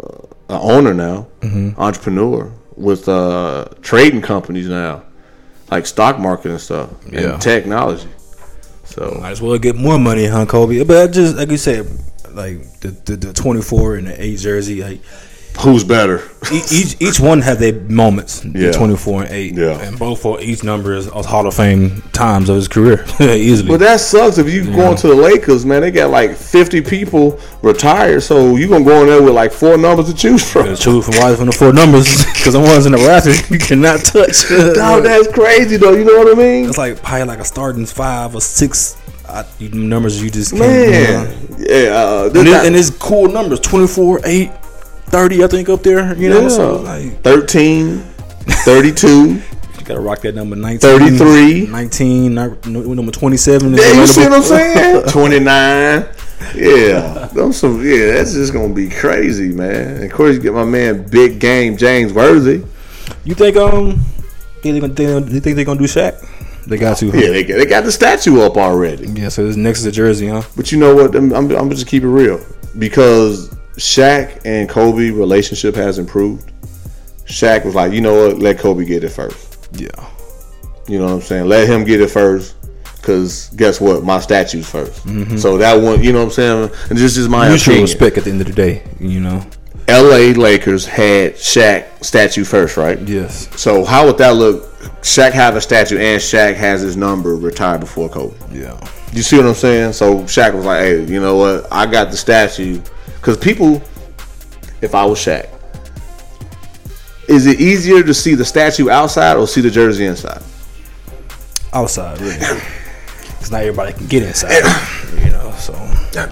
an owner now, mm-hmm. entrepreneur with uh, trading companies now, like stock market and stuff, yeah. and technology. So might as well get more money, huh, Kobe? But I just, like you said, like the the, the twenty-four and the eight jersey, like, who's better? each each one had their moments. Yeah. twenty-four and eight. Yeah. And both for each number is Hall of Fame times of his career. Easily. But that sucks if you yeah. going to the Lakers, man. They got like fifty people retired, so you gonna go in there with like four numbers to choose from. Yeah, choose from one from the four numbers, because I'm ones in the roster you cannot touch. Dog, that's crazy though. You know what I mean? It's like probably like a starting five or six. I, numbers you just can't. Man, yeah. Uh, and, it, and it's cool numbers: twenty-four, eight. thirty, I think, up there. You know, yeah. So like thirteen, thirty-two. You gotta rock that number. nineteen, thirty-three, nineteen, number twenty-seven. Yeah, you see what I'm saying? twenty-nine. Yeah, those some. Yeah, that's just gonna be crazy, man. And of course, you get my man Big Game James Worthy. You think um, they gonna you think they're gonna do Shaq? They got to. Huh? Yeah, they got, they got the statue up already. Yeah, so this next is the jersey, huh? But you know what? I'm I'm, I'm just keep it real, because Shaq and Kobe relationship has improved. Shaq was like, you know what, let Kobe get it first. Yeah. You know what I'm saying? Let him get it first, because guess what? My statue's first. Mm-hmm. So that one, you know what I'm saying? And this is my mutual opinion. Respect at the end of the day, you know? L A Lakers had Shaq statue first, right? Yes. So how would that look? Shaq have a statue and Shaq has his number retired before Kobe. Yeah. You see what I'm saying? So Shaq was like, hey, you know what? I got the statue. Because people, if I was Shaq, is it easier to see the statue outside or see the jersey inside? Outside, really. Because not everybody can get inside, you know, so.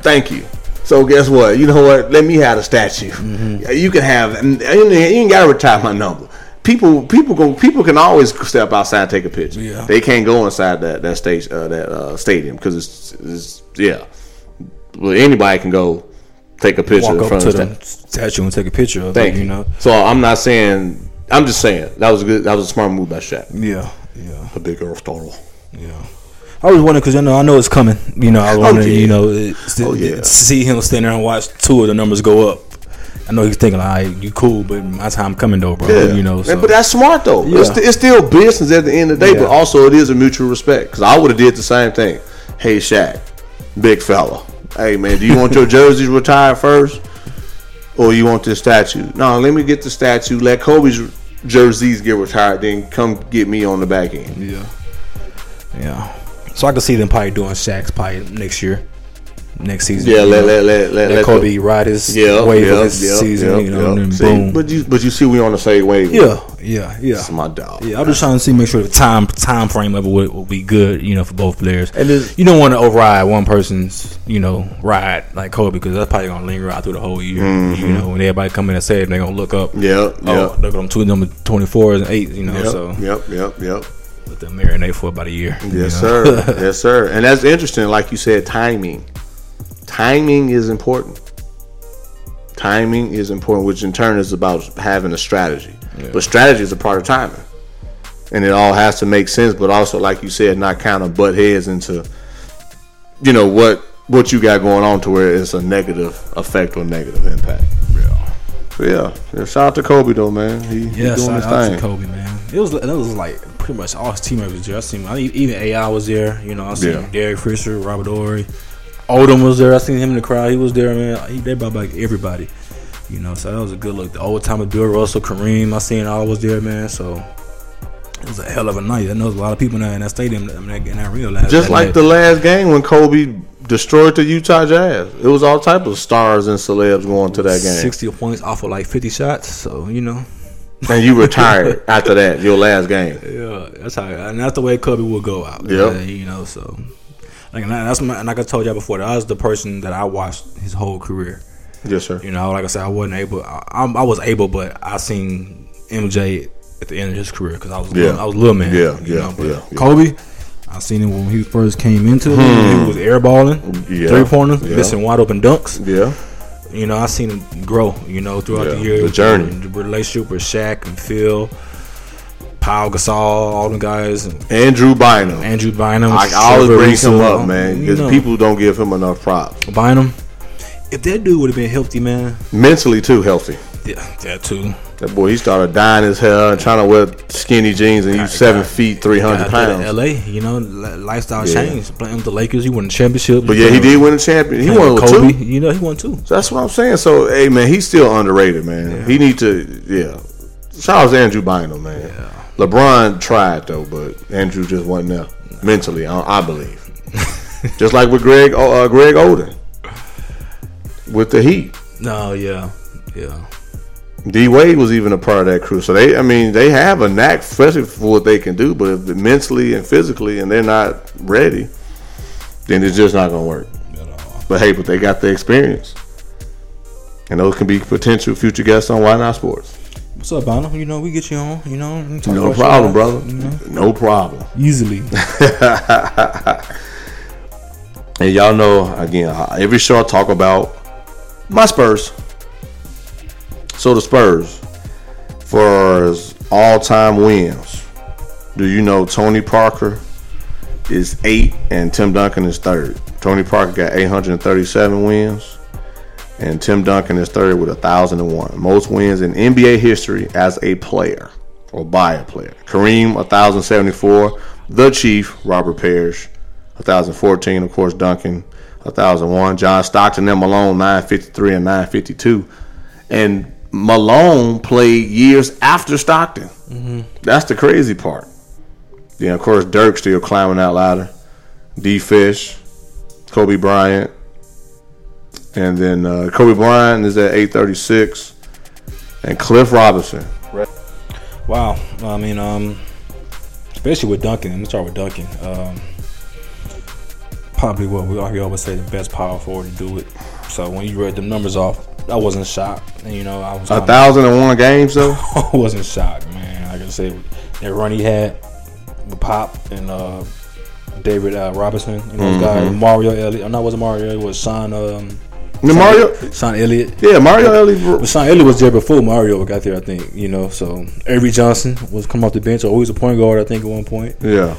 Thank you. So guess what? You know what? Let me have the statue. Mm-hmm. You can have, you ain't got to retire my number. People people, go, people can always step outside and take a picture. Yeah. They can't go inside that that stage, uh, that uh, stadium, because it's, it's, yeah. Well, anybody can go. Take a picture. Walk up to the statue. statue and take a picture of it, you know. So I'm not saying. I'm just saying that was a good. That was a smart move by Shaq. Yeah, yeah. A big Earth total. Yeah. I was wondering, because you know I know it's coming. You know I wanted oh, yeah. you know it, oh, yeah. to see him stand there and watch two of the numbers go up. I know he's thinking, all right, you cool, but my time coming though, bro. Yeah. You know. So. Man, but that's smart though. Yeah. It's, it's still business at the end of the day, yeah. but also it is a mutual respect, because I would have did the same thing. Hey Shaq, big fella. Hey man, do you want your jerseys retired first, or you want this statue? No, let me get the statue. Let Kobe's jerseys get retired, then come get me on the back end. Yeah, yeah. So I can see them probably doing Shaq's probably next year, next season. Yeah, let let let let, let Kobe go. ride his yeah, wave yeah, of this yeah, season. Yeah, you know, yeah. and then see, boom. But you but you see, we on the same wave. Yeah, yeah, yeah. It's my dog. Yeah, man. I'm just trying to see, make sure the time time frame level will, will be good. You know, for both players. And you don't want to override one person's you know ride like Kobe, because that's probably gonna linger out through the whole year. Mm-hmm. You know, when everybody come in and say it, they gonna look up. Yeah, oh, yeah. Look at them two number twenty fours and eight. You know, yep, so yep, yep, yep. Let them marinate for about a year. Yes, you know? sir. Yes, sir. And that's interesting. Like you said, timing. Timing is important. Timing is important, which in turn is about having a strategy. Yeah. But strategy is a part of timing, and it all has to make sense. But also, like you said, not kind of butt heads into, you know, what what you got going on to where it's a negative effect or negative impact. Yeah. So yeah. yeah shout out to Kobe though, man. He, yeah, he's doing his thing. Shout out to Kobe, man. It was it was like. Pretty much all his teammates was there. I seen him. I, even A I was there. You know, I seen yeah. Derek Fisher, Robert Ory, Odom was there. I seen him in the crowd. He was there, man. He, they brought back everybody. You know, so that was a good look. The old time of Bill Russell, Kareem, I seen all was there, man. So it was a hell of a night. I know a lot of people in that, in that stadium that, that, that realized. Just that like night. The last game when Kobe destroyed the Utah Jazz. It was all type of stars and celebs going to that game. Sixty points off of like fifty shots. So you know. And you retired after that, your last game. Yeah, that's how. And that's the way Kobe would go out. Yeah, you know. So, like, and that's my, and like I told y'all before, that was the person that I watched his whole career. Yes, sir. You know, like I said, I wasn't able. I, I was able, but I seen M J at the end of his career because I was, yeah. little, I was a little man. Yeah, you yeah, know? But yeah, yeah. Kobe, I seen him when he first came into it. Hmm. He was airballing, yeah, three pointers, yeah. missing wide open dunks. Yeah. You know, I seen him grow, you know, throughout yeah, the year. The journey. The relationship with Shaq and Phil, Pau Gasol, all them guys. And Andrew Bynum. Andrew Bynum. I always bring him up, man, because people don't give him enough props. Bynum, if that dude would have been healthy, man. Mentally, too, healthy. Yeah, that too. That boy, he started dyeing his hair and trying to wear skinny jeans, and he was seven got, feet, three hundred pounds. In L A, you know, lifestyle yeah. changed. Playing with the Lakers, he won the championship. But yeah, he did win the championship. He won Kobe, two. You know, he won two. So that's what I'm saying. So, hey, man, he's still underrated, man. Yeah. He need to, yeah. Shout out to Andrew Bynum, man. Yeah. LeBron tried though, but Andrew just wasn't there no. mentally. I, I believe. Just like with Greg, uh, Greg Oden, with the Heat. No, yeah, yeah. D Wade was even a part of that crew, so they, I mean, they have a knack, especially for what they can do. But if mentally and physically, and they're not ready, then it's just not gonna work. At all. But hey, but they got the experience, and those can be potential future guests on Why Not Sports. What's up, Bono? You know, we get you on. You know, no problem, brother. You know? No problem. Easily. And y'all know, again, every show I talk about my Spurs. So the Spurs, for all-time wins, do you know Tony Parker is eight and Tim Duncan is third? Tony Parker got eight hundred thirty-seven wins, and Tim Duncan is third with one thousand one. Most wins in N B A history as a player or by a player. Kareem, one thousand seventy-four. The Chief, Robert Parrish, one thousand fourteen. Of course, Duncan, one thousand one. John Stockton and Malone, nine fifty-three and nine fifty-two. And Malone played years after Stockton. Mm-hmm. That's the crazy part. Yeah, of course, Dirk still climbing out louder. D. Fish, Kobe Bryant, and then uh, Kobe Bryant is at eight thirty-six, and Cliff Robinson. Wow, I mean, um, especially with Duncan. Let me start with Duncan. Um, probably what we always say, the best power forward to do it. So when you read them numbers off, I wasn't shocked. And, you know, I was a thousand and one games though. I wasn't shocked, man. Like I said, that run he had with Pop and uh, David uh, Robinson, you know, mm-hmm. guy Mario Elliot. Oh, no, it wasn't Mario. It was Sean. Um, Sean Mario. Sean Elliot. Yeah, Mario Elliot. But Sean Elliot was there before Mario got there, I think. You know, so Avery Johnson was come off the bench, or he was a point guard, I think, at one point. Yeah.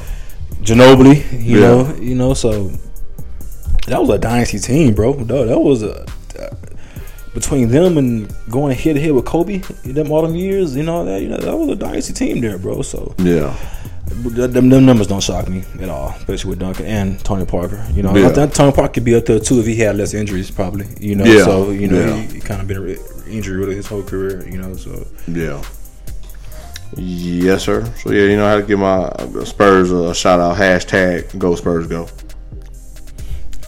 Ginobili, you yeah. know, you know. So that was a dynasty team, bro. No, that was a. a Between them and going head to head with Kobe, them autumn years, you know that, you know that was a dynasty team there, bro. So yeah, them, them numbers don't shock me at all, especially with Duncan and Tony Parker. You know, yeah. I think Tony Parker could be up there too if he had less injuries, probably. You know, yeah. so you know yeah. he, he kind of been injury really his whole career. You know, so yeah. Yes, sir. So, yeah, you know, I had to give my Spurs a shout-out. Hashtag Go Spurs Go.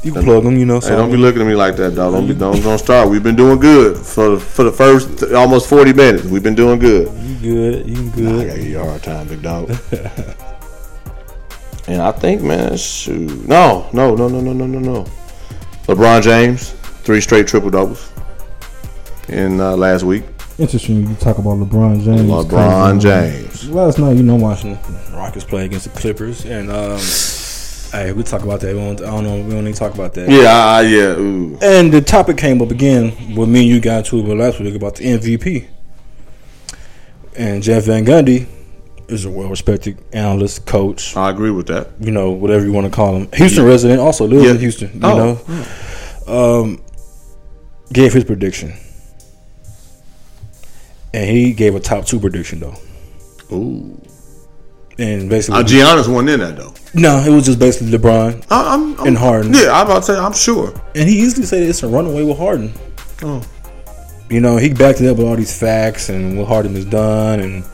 You can plug them, you know. So hey, don't be looking at me like that, dog. Don't be, don't, don't start. We've been doing good for the, for the first th- almost forty minutes. We've been doing good. You good? You good? Nah, I gotta give you a hard time, big dog. And I think, man, shoot, no, no, no, no, no, no, no, no. LeBron James, three straight triple doubles in uh, last week. Interesting, you talk about LeBron James. LeBron James. Last night, you know, watching the Rockets play against the Clippers, and um. Hey, we talk about that. We don't, I don't know. We don't need to talk about that. Yeah, uh, yeah. Ooh. And the topic came up again with me and you got into it last week about the M V P. And Jeff Van Gundy is a well-respected analyst, coach. I agree with that. You know, whatever you want to call him. Houston yeah. resident, also lives yeah. in Houston. You oh. know, um, gave his prediction, and he gave a top two prediction though. Ooh. And basically, uh, Giannis wasn't in that though. No, it was just basically LeBron I, I'm, I'm, and Harden. Yeah, I'm about to say, I'm sure. And he easily said it's a runaway with Harden. Oh, you know, he backed it up with all these facts and what Harden has done, and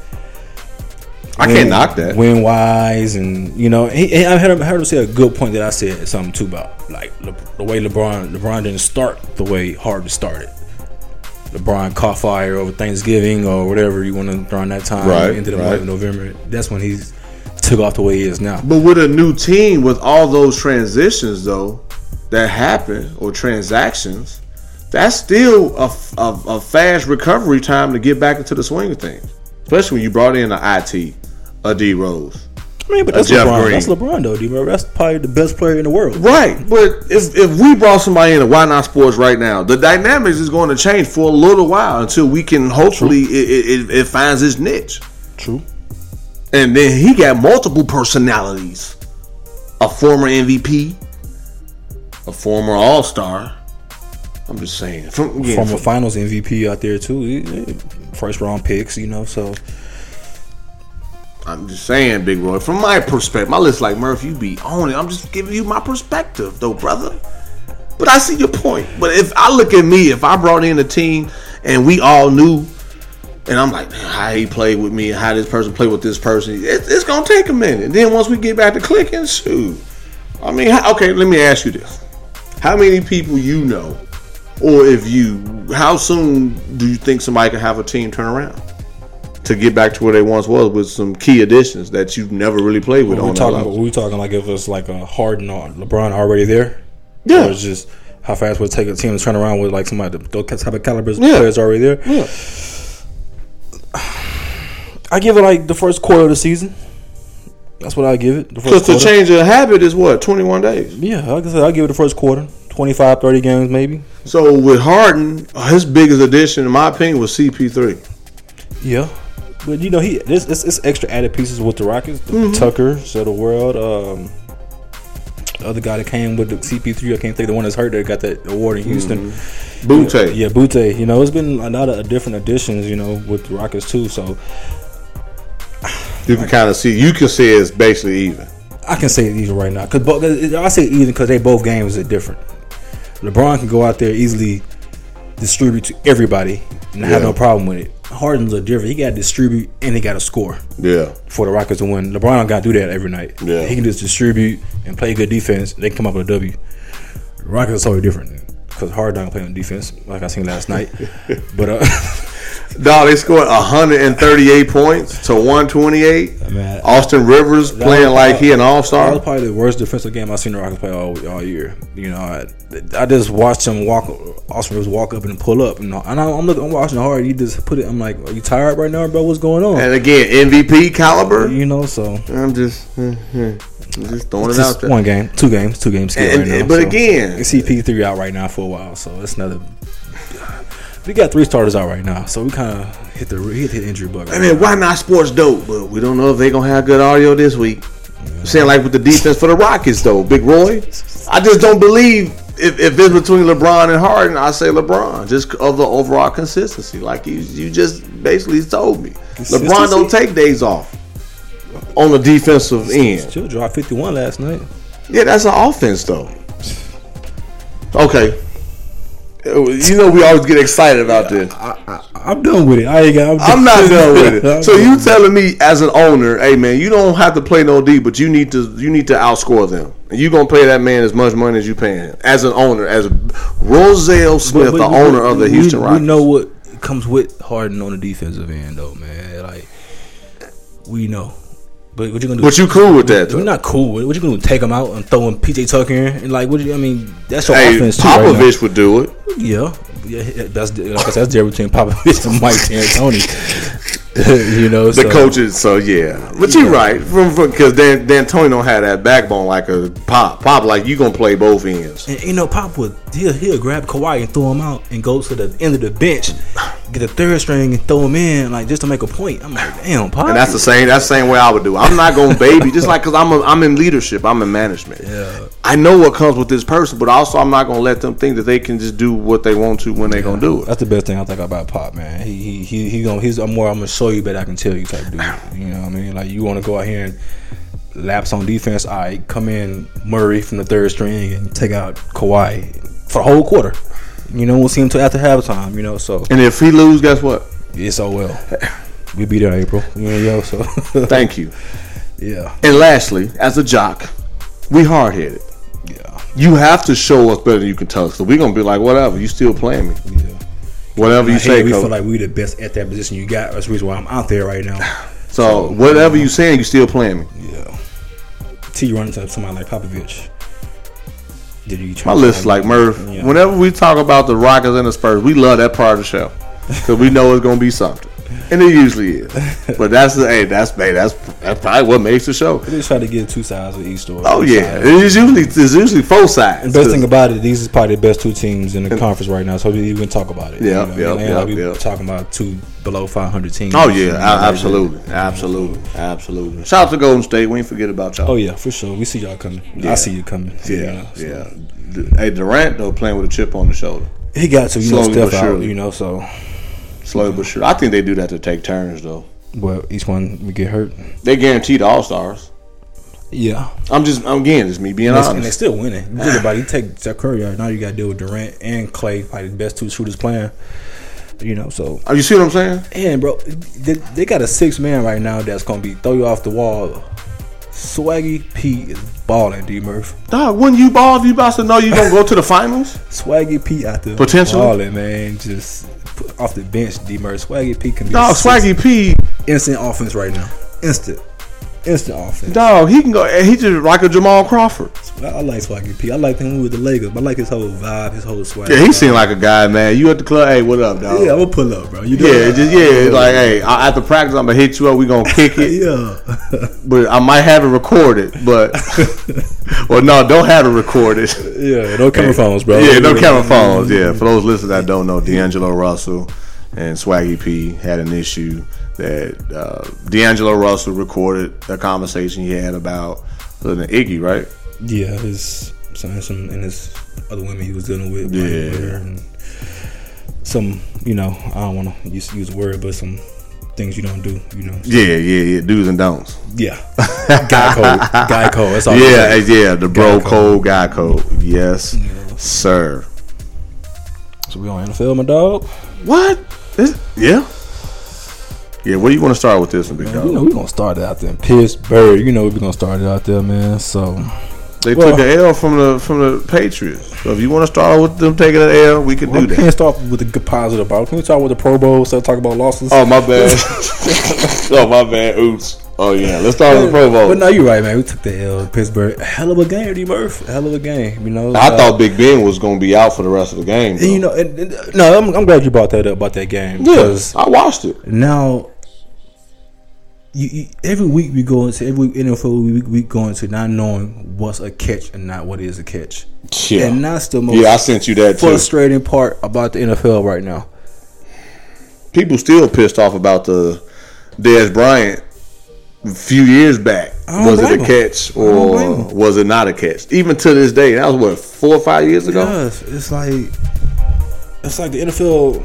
I win, can't knock that. Win wise, and you know, he, and I heard him, heard him say a good point that I said something too about, like Le, the way LeBron LeBron didn't start the way Harden started. LeBron caught fire over Thanksgiving or whatever you want to during that time, right, into the right. month of November. That's when he took off the way he is now. But with a new team, with all those transitions though that happen or transactions, that's still a, a, a fast recovery time to get back into the swing of things. Especially when you brought in an I T, a D Rose. I mean, but that's LeBron. Green. That's LeBron, though, D-Murph. That's probably the best player in the world. Right. But if if we brought somebody in, why not sports right now? The dynamics is going to change for a little while until we can hopefully it, it, it finds its niche. True. And then he got multiple personalities. A former M V P. A former All-Star. I'm just saying. From, yeah, former from, Finals M V P out there, too. First round picks, you know, so... I'm just saying, Big Roy, from my perspective, my list like Murph, you be on it. I'm just giving you my perspective, though, brother. But I see your point. But if I look at me, if I brought in a team and we all knew, and I'm like, man, how he played with me, how this person played with this person, it, it's going to take a minute. And then once we get back to clicking, shoot. I mean, okay, let me ask you this. How many people you know, or if you, how soon do you think somebody can have a team turn around? To get back to where they once was with some key additions that you've never really played with. We're on talking, about, we're talking like if it's like a Harden or LeBron already there. Yeah. Or it's just how fast would it take a team to turn around with like somebody, those type of calibers yeah. players already there. Yeah. I give it like the first quarter of the season. That's what I give it. Because to change a habit is what, twenty-one days? Yeah, like I said, I give it the first quarter. twenty-five, thirty games maybe. So with Harden, his biggest addition, in my opinion, was C P three. Yeah. But you know he, this it's extra added pieces with the Rockets, the mm-hmm. Tucker, so the world, um, the other guy that came with the C P three, I can't think the one that's hurt that got that award in Houston, mm-hmm. Butte. Yeah, Butte. You know, it's been a lot of different additions, you know, with the Rockets too. So you can kind of see, you can say it's basically even. I can say it even right now because I say even because they both games are different. LeBron can go out there easily, distribute to everybody, and yeah. have no problem with it. Harden's a different. He got to distribute and he got to score. Yeah. For the Rockets to win. LeBron don't got to do that every night. Yeah. He can just distribute and play good defense. They can come up with a W. The Rockets are totally different because Harden don't play on defense like I seen last night. But uh, dog, they scored one hundred thirty-eight points to one twenty-eight. Man, Austin Rivers playing was, like he an all-star. That was probably the worst defensive game I've seen the Rockets play all, all year. You know, I, I just watched him walk, Austin Rivers walk up and pull up. And, and I'm looking, I'm watching hard. He just put it. I'm like, are you tired right now, bro? What's going on? And again, M V P caliber. You know, so I'm just, mm-hmm. I'm just throwing it's it just out there. One game, two games, two games. And, right now, but so. Again, C P three out right now for a while, so it's another. We got three starters out right now, so we kind of hit the hit the injury bug. Right I mean, now. Why not sports dope? But we don't know if they're going to have good audio this week. Yeah. Saying like with the defense for the Rockets, though, Big Roy. I just don't believe if, if it's between LeBron and Harden, I say LeBron just of the overall consistency. Like you, you just basically told me. LeBron don't take days off on the defensive end. Still dropped fifty-one last night. Yeah, that's an offense, though. Okay. You know we always get excited about yeah, this. I, I, I'm done with it. I ain't got. I'm, I'm not done with it. So you telling me as an owner, hey man, you don't have to play no D, but you need to you need to outscore them. And you gonna pay that man as much money as you paying him as an owner, as Rozelle Smith, but, but, the but, owner of the we, Houston Rockets. We know what comes with Harden on the defensive end, though, man. Like we know. But what you gonna do? But you cool with that? We're not cool with it. What you gonna do? Take him out and throw him P J Tucker in? And like, what? You, I mean, that's your hey, offense too. Popovich right would do it. Yeah, yeah. That's like I said, that's the difference between Popovich and Mike D'Antoni. You know, the so. coaches. So yeah, but yeah. you're right. From because Dan D'Antoni don't have that backbone like a Pop. Pop like you gonna play both ends. And you know, Pop would he'll he'll grab Kawhi and throw him out and go to the end of the bench. Get a third string and throw him in, like just to make a point. I'm like, damn, Pop. And that's the same. That's the same way I would do. I'm not gonna baby, just like because I'm a, I'm in leadership. I'm in management. Yeah. I know what comes with this person, but also I'm not gonna let them think that they can just do what they want to when they yeah, gonna do it. That's the best thing I think about Pop, man. He he he, he gonna he's I'm more. I'm gonna show you, better I can tell you type dude. You know what I mean? Like you want to go out here and lapse on defense. All right, come in Murray from the third string and take out Kawhi for the whole quarter. You know, we'll see him till after halftime. You know, so and if he lose, guess what? It's all well. We'll be there in April. You know, yo, so thank you. Yeah. And lastly, as a jock, we hard headed. Yeah. You have to show us better than you can tell us. So we're gonna be like, whatever. You still playing me? Yeah. Whatever I you say, we coach. Feel like we the best at that position. You got. That's the reason why I'm out there right now. So, so whatever you saying, you still playing me? Yeah. Till you run into somebody like Popovich. My list like Murph. Yeah. Whenever we talk about the Rockets and the Spurs, we love that part of the show because we know it's gonna be something, and it usually is. But that's the hey, that's hey, that's that's probably what makes the show. They just try to get two sides of each story. Oh yeah, it's usually it's usually four sides. And best thing about it, these is probably the best two teams in the conference right now, so we even talk about it. Yeah, you know? yeah, yeah. Like we yep. talking about two below five hundred teams. Oh yeah, absolutely, absolutely, absolutely, absolutely. Shout out to Golden State. We ain't forget about y'all. Oh yeah, for sure. We see y'all coming. Yeah. I see you coming. Yeah, you know, so. yeah. Hey, Durant though playing with a chip on the shoulder. He got to you slowly know, Steph out. You know so. Slowly but sure. I think they do that to take turns though. Well, each one would get hurt. They guaranteed all stars. Yeah, I'm just I'm again just me being and honest. And they're still winning. You think about it, you take Steph Curry out now, you got to deal with Durant and Clay, probably the best two shooters playing. You know, so oh, you see what I'm saying? And bro, they, they got a six man right now that's gonna be throw you off the wall. Swaggy P is balling, D-Murph. Dog, wouldn't you ball if you about to know you gonna go to the finals? Swaggy P out there potentially balling, man. Just put off the bench, D-Murph. Swaggy P can be dog. Swaggy P instant offense right now. Instant, instant offense. Dog, he can go. He just like a Jamal Crawford. I like Swaggy P. I like him with the Lakers. But I like his whole vibe, his whole swag. Yeah, he seemed like a guy, man. You at the club, hey, what up, dog? Yeah, I'm gonna pull up, bro. You know yeah, just, yeah. It's like, hey, I, after practice, I'm gonna hit you up. We gonna kick it. Yeah. But I might have it recorded, but well, no, don't have it recorded. Yeah, no camera phones, bro. Yeah, no camera phones. Yeah, for those listeners that don't know, D'Angelo Russell and Swaggy P had an issue that uh, D'Angelo Russell recorded a conversation he had about an Iggy, right? Yeah, his son some, and his other women he was dealing with. Yeah. With her and some, you know, I don't want to use, use the word, but some things you don't do, you know. So. Yeah, yeah, yeah. Do's and don'ts. Yeah. Guy code. Guy code. That's all. Yeah, yeah. The bro guy code, guy code. Yes, yeah. Sir. So we on N F L, my dog? What? It's, yeah. Yeah, where you want to start with this one, big man, dog? You know, we're going to start it out there in Pittsburgh. You know, we're going to start it out there, man. So. They well, took the L from the from the Patriots. So if you want to start with them taking the L, we can well, do that. We can't start with the good positive. Can we start with the Pro Bowl? Start talking about losses. Oh my bad. oh my bad. Oops. Oh yeah. Let's start yeah, with the Pro Bowl. But no, you're right, man. We took the L. Pittsburgh. Hell of a game, D-Murph. Hell of a game. You know. I uh, thought Big Ben was going to be out for the rest of the game. Though. You know. And, and, no, I'm, I'm glad you brought that up about that game. Yeah, I watched it. Now. You, you, every week we go into every week N F L week we go into not knowing what's a catch and not what is a catch. Yeah, and that's the most yeah, I sent you that frustrating too. Part about the N F L right now. People still pissed off about the Dez Bryant a few years back. Was it a catch or was it not a catch? Even to this day, that was what four or five years ago. Yes, it's like it's like the N F L.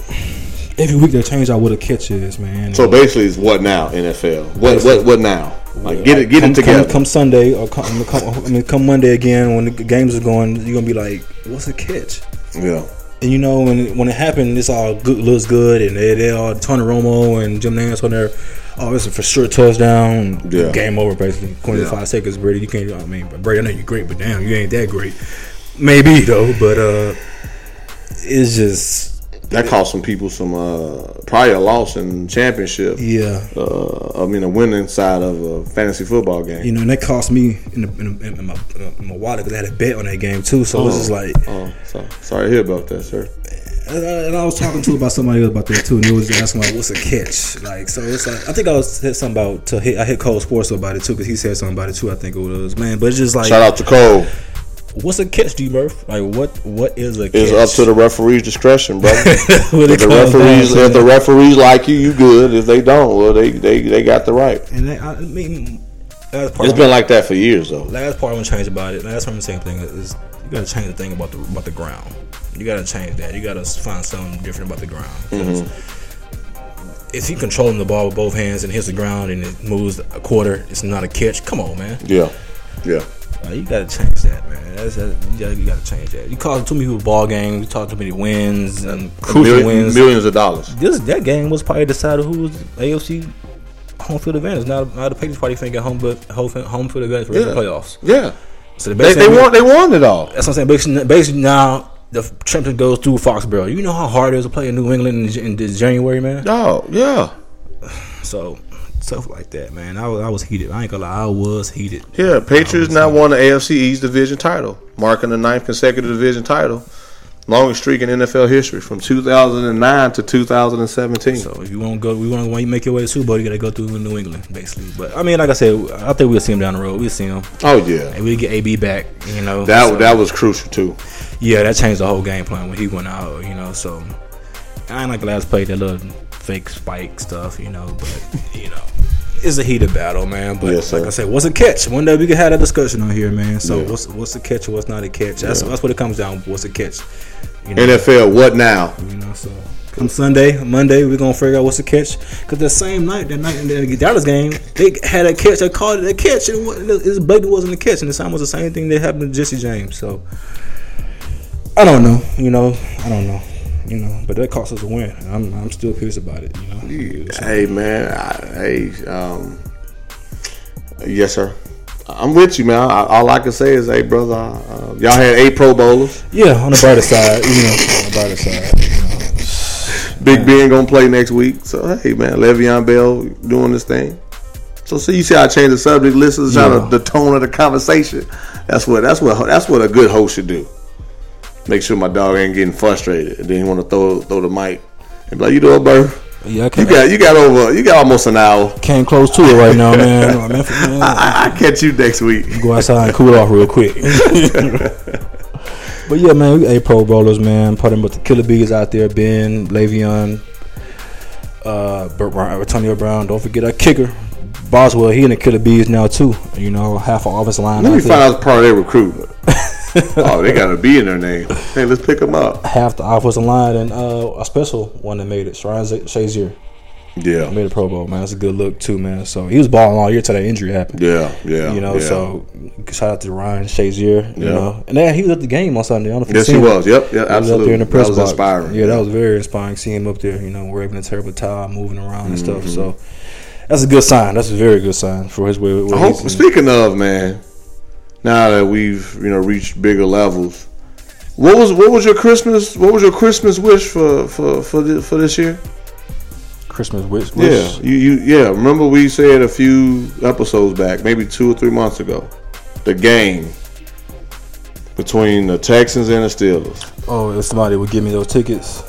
Every week they change out what a catch is, man. So basically, it's what now, N F L? What what what now? Like get it get come, it together. Come, come Sunday or come, come I mean come Monday again when the games are going, you're gonna be like, what's a catch? Yeah. And you know, when it, when it happened, it's all good, looks good, and they, they all Tony Romo and Jim Nance on there. Oh, it's a for sure touchdown. Yeah. Game over, basically. twenty-five yeah. seconds, Brady. You can't. I mean, Brady, I know you're great, but damn, you ain't that great. Maybe though, but uh, it's just that cost some people some uh, probably a loss in championship. Yeah, uh, I mean a win inside of a fantasy football game. You know, and that cost me in, the, in, the, in my in my wallet because I had a bet on that game too. So oh, it's just like, oh, sorry, sorry to hear about that, sir. And I was talking to about somebody else about that too, and it was asking like, "What's a catch?" Like, so it's like I think I was said something about to hit. I hit Cole Sports about it too because he said something about it too. I think it was man, but it's just like shout out to Cole. What's a catch, D-Murph? Like what? What is a catch? It's up to the referee's discretion, brother. if the referees, if the referees like you, you good. If they don't, well, they they, they got the right. And they, I mean, part it's been my, like that for years, though. Last part I'm gonna change about it. Last part I'm the same thing is you gotta change the thing about the about the ground. You gotta change that. You gotta find something different about the ground. Mm-hmm. If he controlling the ball with both hands and hits the ground and it moves a quarter, it's not a catch. Come on, man. Yeah, yeah. You gotta change that, man. That's, that, you, gotta, you gotta change that. You caused too many people ball games. You caused too many wins and crucial Million, wins, millions of dollars. This that game was probably decided who was A F C home field advantage. Now, now the Patriots probably think at home, but home field advantage for yeah. the playoffs. Yeah. So the they they won. They won it all. That's what I'm saying. Basically, basically now the champion goes through Foxborough. You know how hard it is to play in New England in, in this January, man. Oh yeah. So. Stuff like that, man. I was, I was heated. I ain't gonna lie, I was heated. Yeah, Patriots now won the A F C East division title, marking the ninth consecutive division title, longest streak in N F L history from two thousand nine to two thousand seventeen. So if you want to go, we want to make your way to Super Bowl, you gotta go through New England, basically. But I mean, like I said, I think we'll see him down the road. We'll see him. Oh yeah, and we get A B back. You know that so. That was crucial too. Yeah, that changed the whole game plan when he went out. You know, so I ain't like the last play that little fake spike stuff, you know, but you know, it's a heated battle, man. But yes, like I said, what's a catch? One day we can have that discussion on here, man. So yeah. what's what's a catch? What's not a catch? That's yeah. that's what it comes down. What's a catch? You know, N F L, what now? You know, so come Sunday, Monday, we're gonna figure out what's a catch. Cause the same night, that night in the Dallas game, they had a catch. They called it a catch, and it but it wasn't a catch. And the same was the same thing that happened to Jesse James. So I don't know, you know, I don't know. You know, but that cost us a win. I'm, I'm still pissed about it. You know. Yeah. Hey man, I, hey, um, yes sir, I'm with you, man. I, all I can say is, hey brother, uh, y'all had eight Pro Bowlers. Yeah, on the brighter side, you know, on the brighter side. You know. Big man. Ben gonna play next week, so hey man, Le'Veon Bell doing this thing. So see, so you see, I change the subject. Listen, yeah. trying to the tone of the conversation. That's what that's what that's what a good host should do. Make sure my dog ain't getting frustrated, and then he want to throw throw the mic and be like, "You know, bro, yeah, I can't, you got you got over, you got almost an hour. Came close to it right now, man. No, man, for, man. I, I catch you next week. Go outside and cool off real quick." But yeah, man, we eight Pro Bowlers, man. Pardon, but the killer bees out there: Ben, Le'Veon, uh, Brown, Antonio Brown. Don't forget our kicker, Boswell. He in the killer bees now too. You know, half an offensive line. Let me find out part of their recruitment. Oh, they got a B in their name. Hey, let's pick them up. Half the offensive line and uh, a special one that made it, Shazier. Z- yeah, made a Pro Bowl, man. That's a good look too, man. So he was balling all year till that injury happened. Yeah, yeah. You know, yeah. So shout out to Ryan Shazier. You yeah. know, and then he was at the game on Sunday. I don't know if yes, he was. Him. Yep, yeah, absolutely. He was up there in the press box. That was inspiring. Yeah, that was very inspiring. Seeing him up there, you know, waving a terrible towel, moving around and mm-hmm. stuff. So that's a good sign. That's a very good sign for his way. I hope, speaking of, man. Now that we've, you know, reached bigger levels, what was what was your Christmas what was your Christmas wish for for for this, for this year? Christmas wish, wish. Yeah, you, you yeah. Remember we said a few episodes back, maybe two or three months ago, the game between the Texans and the Steelers. Oh, if somebody would give me those tickets.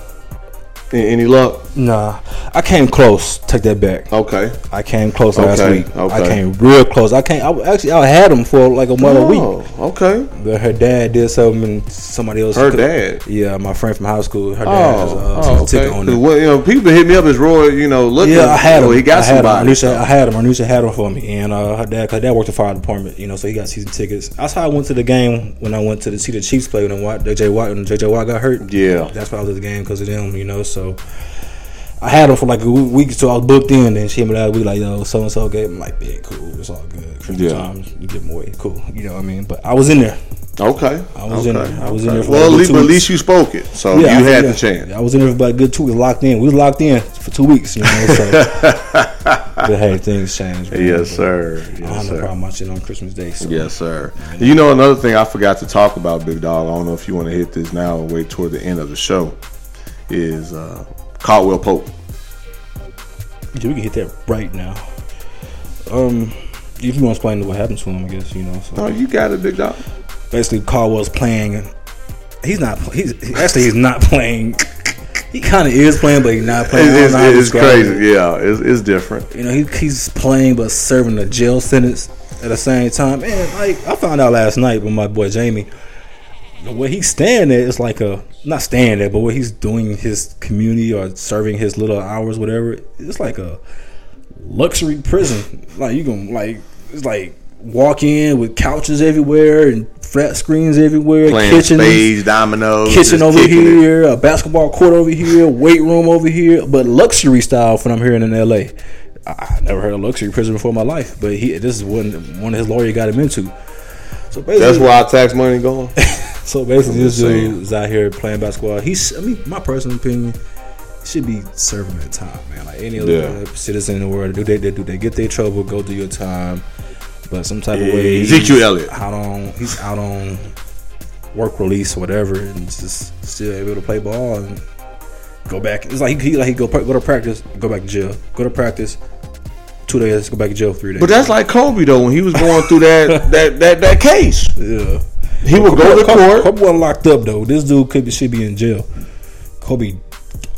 Any luck? Nah, I came close. Take that back. Okay, I came close last okay. week. Okay. I came real close. I came. I actually I had them for like a month oh, a week. Okay, but her dad did something, and somebody else. Her dad. Yeah, my friend from high school. Her dad oh, has uh, oh, okay. ticket on it. Well, you know, people hit me up as Roy. You know, looking. Yeah, I had him. You know, he got I had somebody. Him. Arnisha, I had him. Arnisha had him for me, and uh, her dad. Her dad worked the fire department. You know, so he got season tickets. That's how I went to the game when I went to the, see the Chiefs play when J J Watt and J J Watt got hurt. Yeah, that's why I was at the game because of them. You know. So So I had them for like a week, so I was booked in, and she and I we like, yo, so and so gave them like, yeah, cool, it's all good. Christmas yeah. time, you give them away, cool, you know what I mean? But I was in there, Okay. I was okay. in there. I was okay. in there for well, like at least you spoke it, so yeah, you had the chance. I was in there for like a good two weeks, locked in. We was locked in for two weeks, you know. So. But hey, things change. Bro. Yes, sir. Yes, I have no problem watching on Christmas Day. So. Yes, sir. You know, another thing I forgot to talk about, Big Dog. I don't know if you want to hit this now or wait toward the end of the show. Is uh, Caldwell Pope? Dude, we can hit that right now. Um, if you want to explain what happened to him, I guess you know. So. No, you got it, Big Dog. Basically, Caldwell's playing. He's not. He's actually he's not playing. He kind of is playing, but he's not playing. It's, it's, it's crazy. Yeah, it's, it's different. You know, he, he's playing but serving a jail sentence at the same time. And like I found out last night with my boy Jamie, where he's standing at is like a not standing there, but where he's doing his community or serving his little hours, whatever. It's like a luxury prison. Like you can like it's like. Walk in with couches everywhere and flat screens everywhere, kitchen, spades, dominoes, kitchen over here, it. a basketball court over here, weight room over here, but luxury style. From I'm hearing in L A, I never heard of luxury prison before in my life. But he, this is one one of his lawyer got him into. So basically, that's where our tax money going. So basically, this dude is out here playing basketball. He's, I mean, my personal opinion, should be serving their time, man. Like any other yeah. citizen in the world, do they, they do they get their trouble? Go do your time. But some type of way Ezekiel Elliot out on he's out on work release or whatever, and just still able to play ball and go back. It's like he like he go go to practice, go back to jail, go to practice two days, go back to jail three days. But that's like Kobe though, when he was going through that that, that that case. Yeah, he would go to court. Kobe wasn't locked up though. This dude could should be in jail. Kobe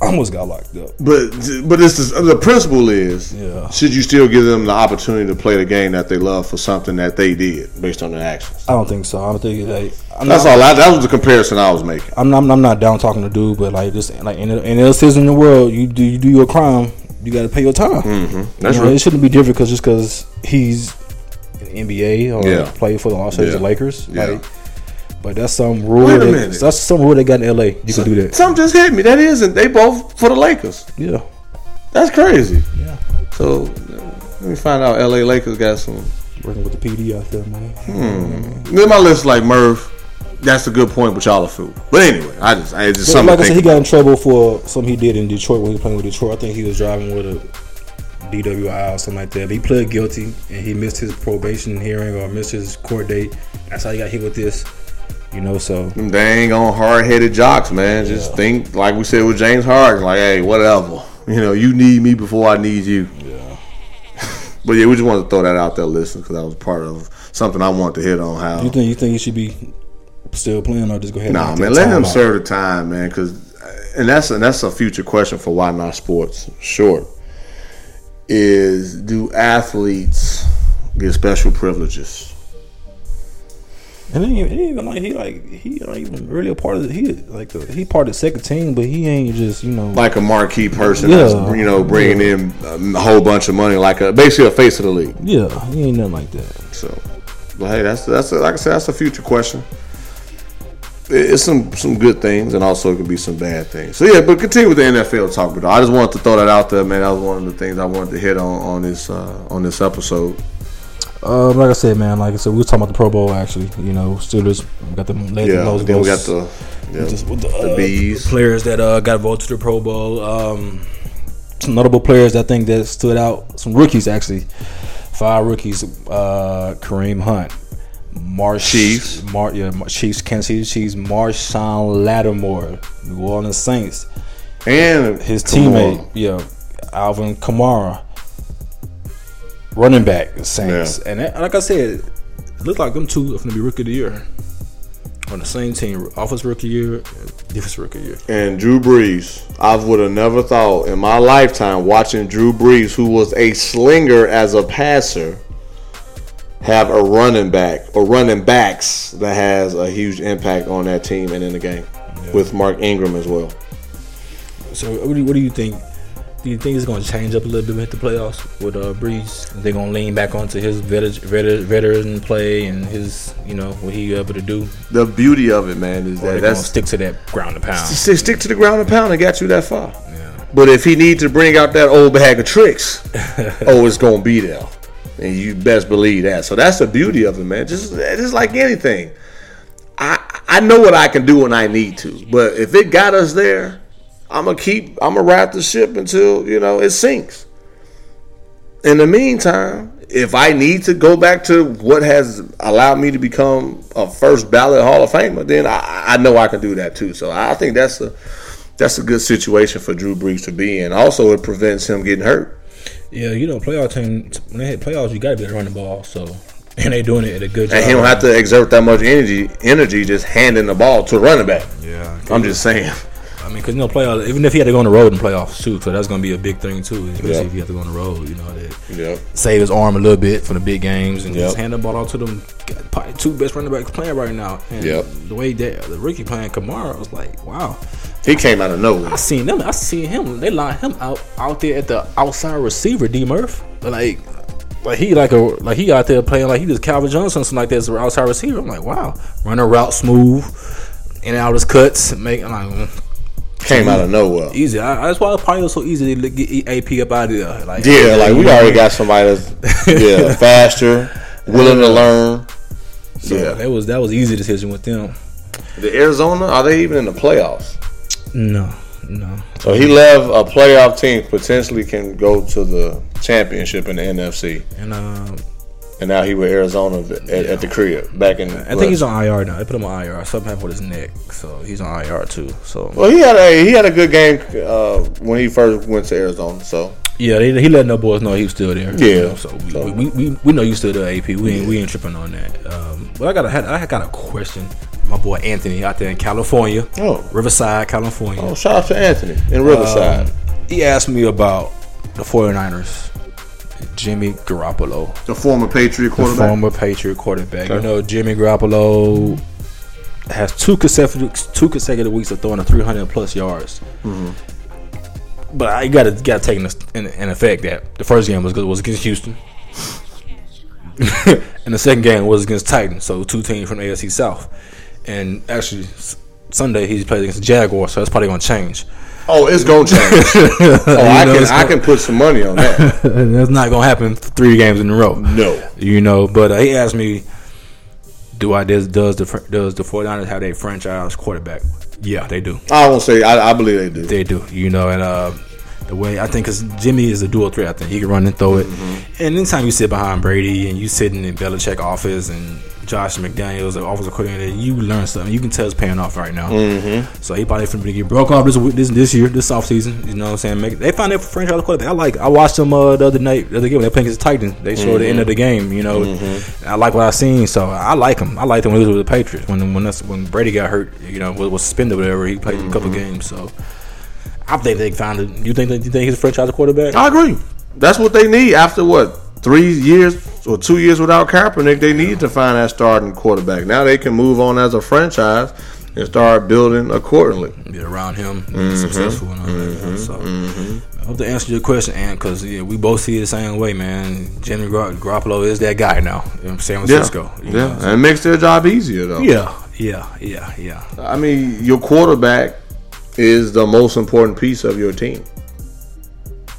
almost got locked up. But but this is, the principle is, yeah. should you still give them the opportunity to play the game that they love for something that they did based on their actions? I don't think so. I don't think like, I'm that's not, all. I, that was the comparison I was making. I'm not, I'm not down talking to dude, but like just like in any other citizen in the world, you do you do your crime, you got to pay your time. Mm-hmm. That's you know, right. It shouldn't be different cause just because he's in the N B A or yeah. played for the Los Angeles yeah. Lakers. Yeah. Like, but that's some rule. Wait a that, minute. That's some rule they got in L A. You so, can do that. Something just hit me. That isn't. They both for the Lakers. Yeah, that's crazy. Yeah. So let me find out. L A Lakers got some working with the P D out there, man. Hmm. Then my list like Murph. That's a good point, but y'all are fool. But anyway, I just, I just but something. Like I said, he got in trouble for something he did in Detroit when he was playing with Detroit. I think he was driving with a D W I or something like that. But he pled guilty and he missed his probation hearing or missed his court date. That's how he got hit with this. You know, so them dang on hard-headed jocks, man. Yeah. Just think, like we said with James Harden, like, hey, whatever. You know, you need me before I need you. Yeah. But yeah, we just wanted to throw that out there, listen, because that was part of something I wanted to hit on. How you think you think he should be still playing, or just go ahead? Nah, and man, let him serve the time, man. Because and that's and that's a future question for Why Not Sports. Short is do athletes get special privileges? And then it ain't even like he like he not even really a part of the, he like the, he part of the second team, but he ain't just you know like a marquee person. Yeah. That's, you know, bringing yeah. in a whole bunch of money, like a basically a face of the league. Yeah, he ain't nothing like that. So, but hey, that's that's a, like I said, that's a future question. It's some some good things, and also it could be some bad things. So yeah, but continue with the N F L talk. But I just wanted to throw that out there, man. That was one of the things I wanted to hit on on this uh, on this episode. Um, like I said, man. Like I said, we were talking about the Pro Bowl. Actually, you know, Steelers got the yeah. Most, then we got the yeah, just, the, the uh, bees players that uh, got voted to the Pro Bowl. Um, some notable players that I think that stood out. Some rookies actually, five rookies. Uh, Kareem Hunt, Marsh Chiefs, Mar- yeah, Chiefs, Kansas City Chiefs, Marshawn Lattimore, New Orleans Saints, and his teammate, Kamara. yeah, Alvin Kamara. Running back, the Saints. Yeah. And that, like I said, it looks like them two are going to be rookie of the year. On the same team. Offense rookie year, defense rookie year. And Drew Brees. I would have never thought in my lifetime watching Drew Brees, who was a slinger as a passer, have a running back or running backs that has a huge impact on that team and in the game. Yeah. With Mark Ingram as well. So what do you, what do you think? Do you think it's going to change up a little bit with the playoffs with uh, Brees? They're going to lean back onto his veteran, veteran play and his, you know, what he able to do. The beauty of it, man, is or that they're that's going to stick to that ground and pound. St- stick to the ground and pound and got you that far. Yeah. But if he needs to bring out that old bag of tricks, oh, it's going to be there, and you best believe that. So that's the beauty of it, man. Just, just like anything, I, I know what I can do when I need to. But if it got us there, I'm going to keep, I'm going to ride the ship until, you know, it sinks. In the meantime, if I need to go back to what has allowed me to become a first ballot Hall of Famer, then I, I know I can do that too. So I think that's a, that's a good situation for Drew Brees to be in. Also, it prevents him getting hurt. Yeah, you know, playoff team, when they hit playoffs, you got to be able to run the ball. So, and they doing it at a good job. And he don't have to exert that much energy, energy just handing the ball to a running back. Yeah. I'm just saying. I mean, because, you know, playoffs, even if he had to go on the road in playoffs, too, so that's going to be a big thing, too, especially yep. if he had to go on the road, you know, that yep. save his arm a little bit for the big games and yep. just hand the ball out to them probably two best running backs playing right now. And yep. the way that the rookie playing Kamara, I was like, wow. He came out of nowhere. I seen them. I seen him. They lined him out out there at the outside receiver, D-Murph. Like, like he like a like he out there playing like he just Calvin Johnson, something like that as an outside receiver. I'm like, wow. Running route smooth, in and out his cuts, making like came easy, out of nowhere. Easy. I, that's why it's probably so easy to get A P up out of there. Like, yeah, like we already got somebody that's yeah faster, willing to learn. So yeah, that was that was easy decision with them. The Arizona, are they even in the playoffs? No, no. So he left a playoff team potentially can go to the championship in the N F C. And um, and now he with Arizona at, yeah. at the crib back in. I think West. He's on I R now. They put him on I R. Something happened with his neck, so he's on I R too. So well, he had a he had a good game uh, when he first went to Arizona. So yeah, they, he letting the boys know he was still there. Yeah, you know, so, we, so. We, we we we know you still there, A P. We yeah. ain't we ain't tripping on that. Um, but I got a, I got a question. My boy Anthony out there in California, oh. Riverside, California. Oh, shout out to Anthony in Riverside. Um, he asked me about the 49ers, Jimmy Garoppolo. The former Patriot quarterback? The former Patriot quarterback. Okay. You know, Jimmy Garoppolo has two consecutive two consecutive weeks of throwing a three hundred plus yards. Mm-hmm. But I got to got to take in, in effect that the first game was, was against Houston. And the second game was against Titans, so two teams from the A F C South. And actually, Sunday he played against the Jaguars, so that's probably gonna change. Oh, it's gonna change. oh, I can I can put some money on that. That's not gonna happen three games in a row. No, you know. But uh, he asked me, "Do I does does the does the 49ers have a franchise quarterback?" Yeah, they do. I won't say. I, I believe they do. They do. You know, and uh, the way I think, because Jimmy is a dual threat. I think he can run and throw it. Mm-hmm. And anytime you sit behind Brady and you sitting in Belichick office and Josh McDaniels, the offensive coordinator, you learn something. You can tell it's paying off right now. Mm-hmm. So he probably finna to get broke off this this this year, this offseason. You know what I'm saying? Make, they found that franchise quarterback. I like. I watched them uh, the other night, the other game when they playing against the Titans. They showed mm-hmm. the end of the game. You know, mm-hmm. I like what I seen. So I like him. I liked him when he was with the Patriots. When when that's, when Brady got hurt, you know, was, was suspended, or whatever. He played mm-hmm. a couple games. So I think they found it. You think they, you think he's a franchise quarterback? I agree. That's what they need after what. Three years or two years without Kaepernick, they need to find that starting quarterback. Now they can move on as a franchise and start building accordingly. Get around him, mm-hmm. successful and all mm-hmm. that. So mm-hmm. I hope to answer your question, Ant, because yeah, we both see it the same way, man. Jimmy Gar- Garoppolo is that guy now in San Francisco. Yeah, you know, yeah. So. And it makes their job easier, though. Yeah, yeah, yeah, yeah. I mean, your quarterback is the most important piece of your team.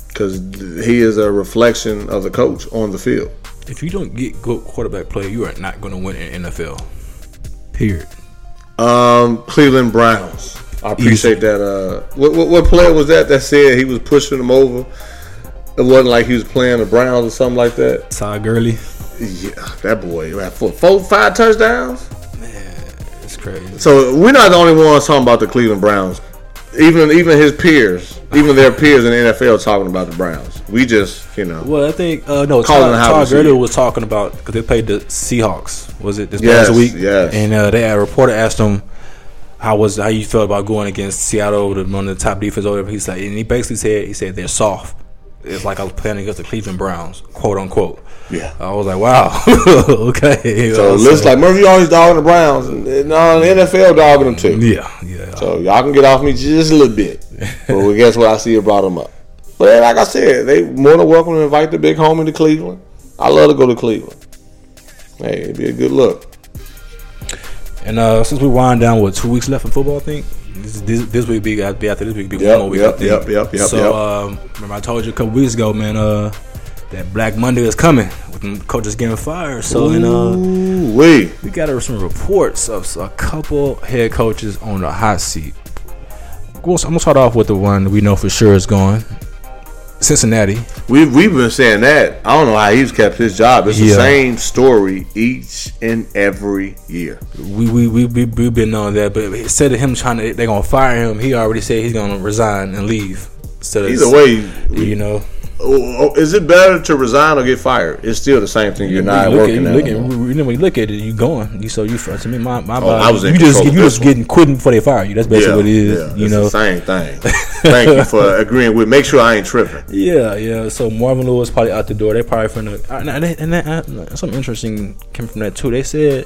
Because he is a reflection of the coach on the field. If you don't get good quarterback play, you are not going to win in the N F L. Period. Um, Cleveland Browns. I appreciate Easy. that. Uh, what, what, what player was that that said he was pushing them over? It wasn't like he was playing the Browns or something like that. Todd Gurley. Yeah, that boy. Right, four, four, five touchdowns? Man, it's crazy. So we're not the only ones talking about the Cleveland Browns. Even even his peers, even their peers in the N F L talking about the Browns. We just, you know. Well, I think, uh, no, Todd Gurley was talking about, because they played the Seahawks, was it this yes, past week? Yes, And uh, they, a reporter asked him, how was how you felt about going against Seattle, the, one of the top defense, or whatever. He's like, and he basically said, he said, they're soft. It's like I was playing against the Cleveland Browns, quote unquote. Yeah, I was like, wow, okay. You so it looks like Murphy always dogging the Browns, and no, the N F L dogging them too. Yeah, yeah. So y'all can get off me just a little bit, but guess what? I see you brought them up. But like I said, they more than welcome to invite the big homie to Cleveland. I love to go to Cleveland. Hey, it'd be a good look. And uh, since we wind down, what, two weeks left in football, I think. This, this, this week be after this week be one yep, more week. Yep, I think. yep, yep, yep. So yep. Um, remember I told you a couple weeks ago, man. Uh, that Black Monday is coming. coach is getting fired. So, and uh, wait, we got some reports of a couple head coaches on the hot seat. I'm gonna start off with the one we know for sure is gone. Cincinnati. We've we've been saying that. I don't know how he's kept his job. It's yeah. the same story each and every year. We we we we we've been on that, but instead of him trying to they're gonna fire him, he already said he's gonna resign and leave. Instead of either way, you know. Is it better to resign or get fired? It's still the same thing. You're not working out. When we look at it, you going. You so you to me, my my. Oh, I was in you just you just one. getting quitting before they fire you. That's basically yeah, what it is. Yeah, you it's know, the same thing. Thank you for agreeing with. Make sure I ain't tripping. Yeah, yeah. So Marvin Lewis probably out the door. They probably from the and, that, and that, something interesting came from that too. They said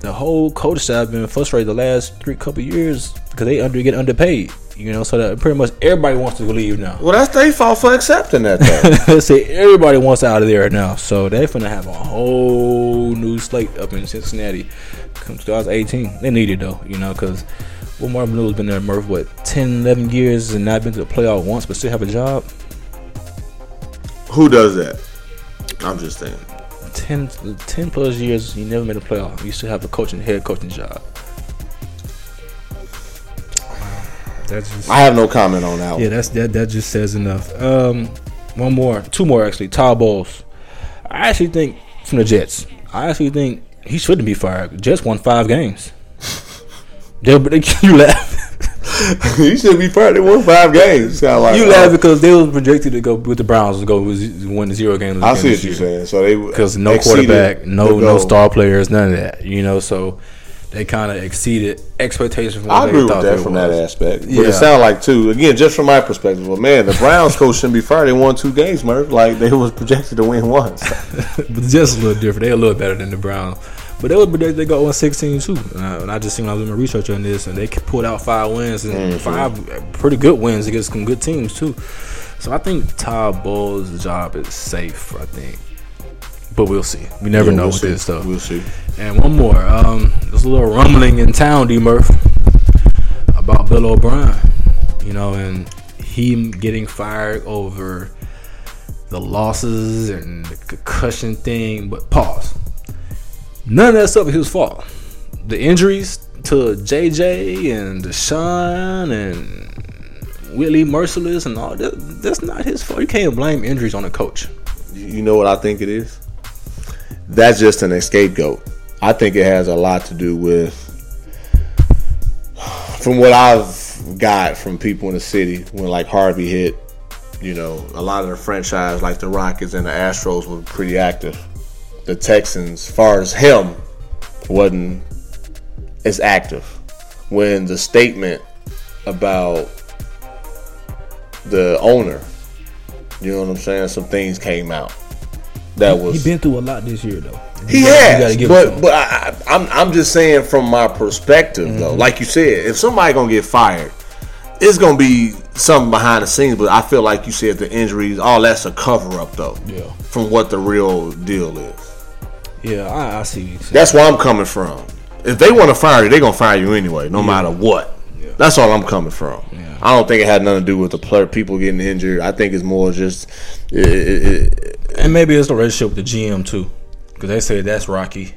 the whole coach staff been frustrated the last three couple years because they under get underpaid. You know, so that pretty much everybody wants to leave now. Well, that's their fault for accepting that, though. See, everybody wants out of there now. So they're finna have a whole new slate up in Cincinnati come twenty eighteen. They need it, though, you know, because well, Marvin Lewis has been there at Murph, what, ten, eleven years and not been to the playoff once but still have a job? Who does that? I'm just saying. ten, ten plus years, you never made a playoff. You still have a coaching, head coaching job. That just, I have no comment on that. Yeah, that's that. That just says enough. Um, one more, two more actually. Ty Bowles. I actually think from the Jets. I actually think he shouldn't be fired. The Jets won five games. they, they, you laugh. You should be fired. They won five games. Like, you laugh uh, because they were projected to go with the Browns to go win the zero games. I see what you're saying. So they because no quarterback, no no star players, none of that. You know, so. They kind of exceeded expectations from what I they agree thought with that from was. That aspect. But yeah. It sounded like, too, again, just from my perspective, well, man, the Browns coach shouldn't be fired. They won two games, Murph. Like, they was projected to win once. But the Jets a little different. They a little better than the Browns. But they were projected to go on sixteen, too. Uh, and I just seen when I was doing my research on this, and they pulled out five wins and mm-hmm. five pretty good wins against some good teams, too. So I think Ty Bowles' job is safe, I think. But we'll see. We never yeah, know we'll with see. this stuff. We'll see. And one more. Um, there's a little rumbling in town, D-Murph, about Bill O'Brien. You know, and him getting fired over the losses and the concussion thing. But pause. None of that stuff was his fault. The injuries to J J and Deshaun and Willie Merciless and all that, that's not his fault. You can't blame injuries on a coach. You know what I think it is? That's just an scapegoat. I think it has a lot to do with, from what I've got from people in the city, when like Harvey hit, you know, a lot of the franchise like the Rockets and the Astros were pretty active. The Texans, as far as him, wasn't as active. When the statement about the owner, you know what I'm saying, some things came out. That was he been through a lot this year though. He has, but but I, I'm I'm just saying from my perspective mm-hmm. though. Like you said, if somebody gonna get fired, it's gonna be something behind the scenes. But I feel like you said the injuries, all that's a cover up though. Yeah. From what the real deal is. Yeah, I, I see. You that's where I'm coming from. If they want to fire you, they are gonna fire you anyway, no yeah. matter what. Yeah. That's all I'm coming from. Yeah. I don't think it had nothing to do with the player, people getting injured. I think it's more just. It, it, it, and maybe it's the relationship with the G M too, because they said that's rocky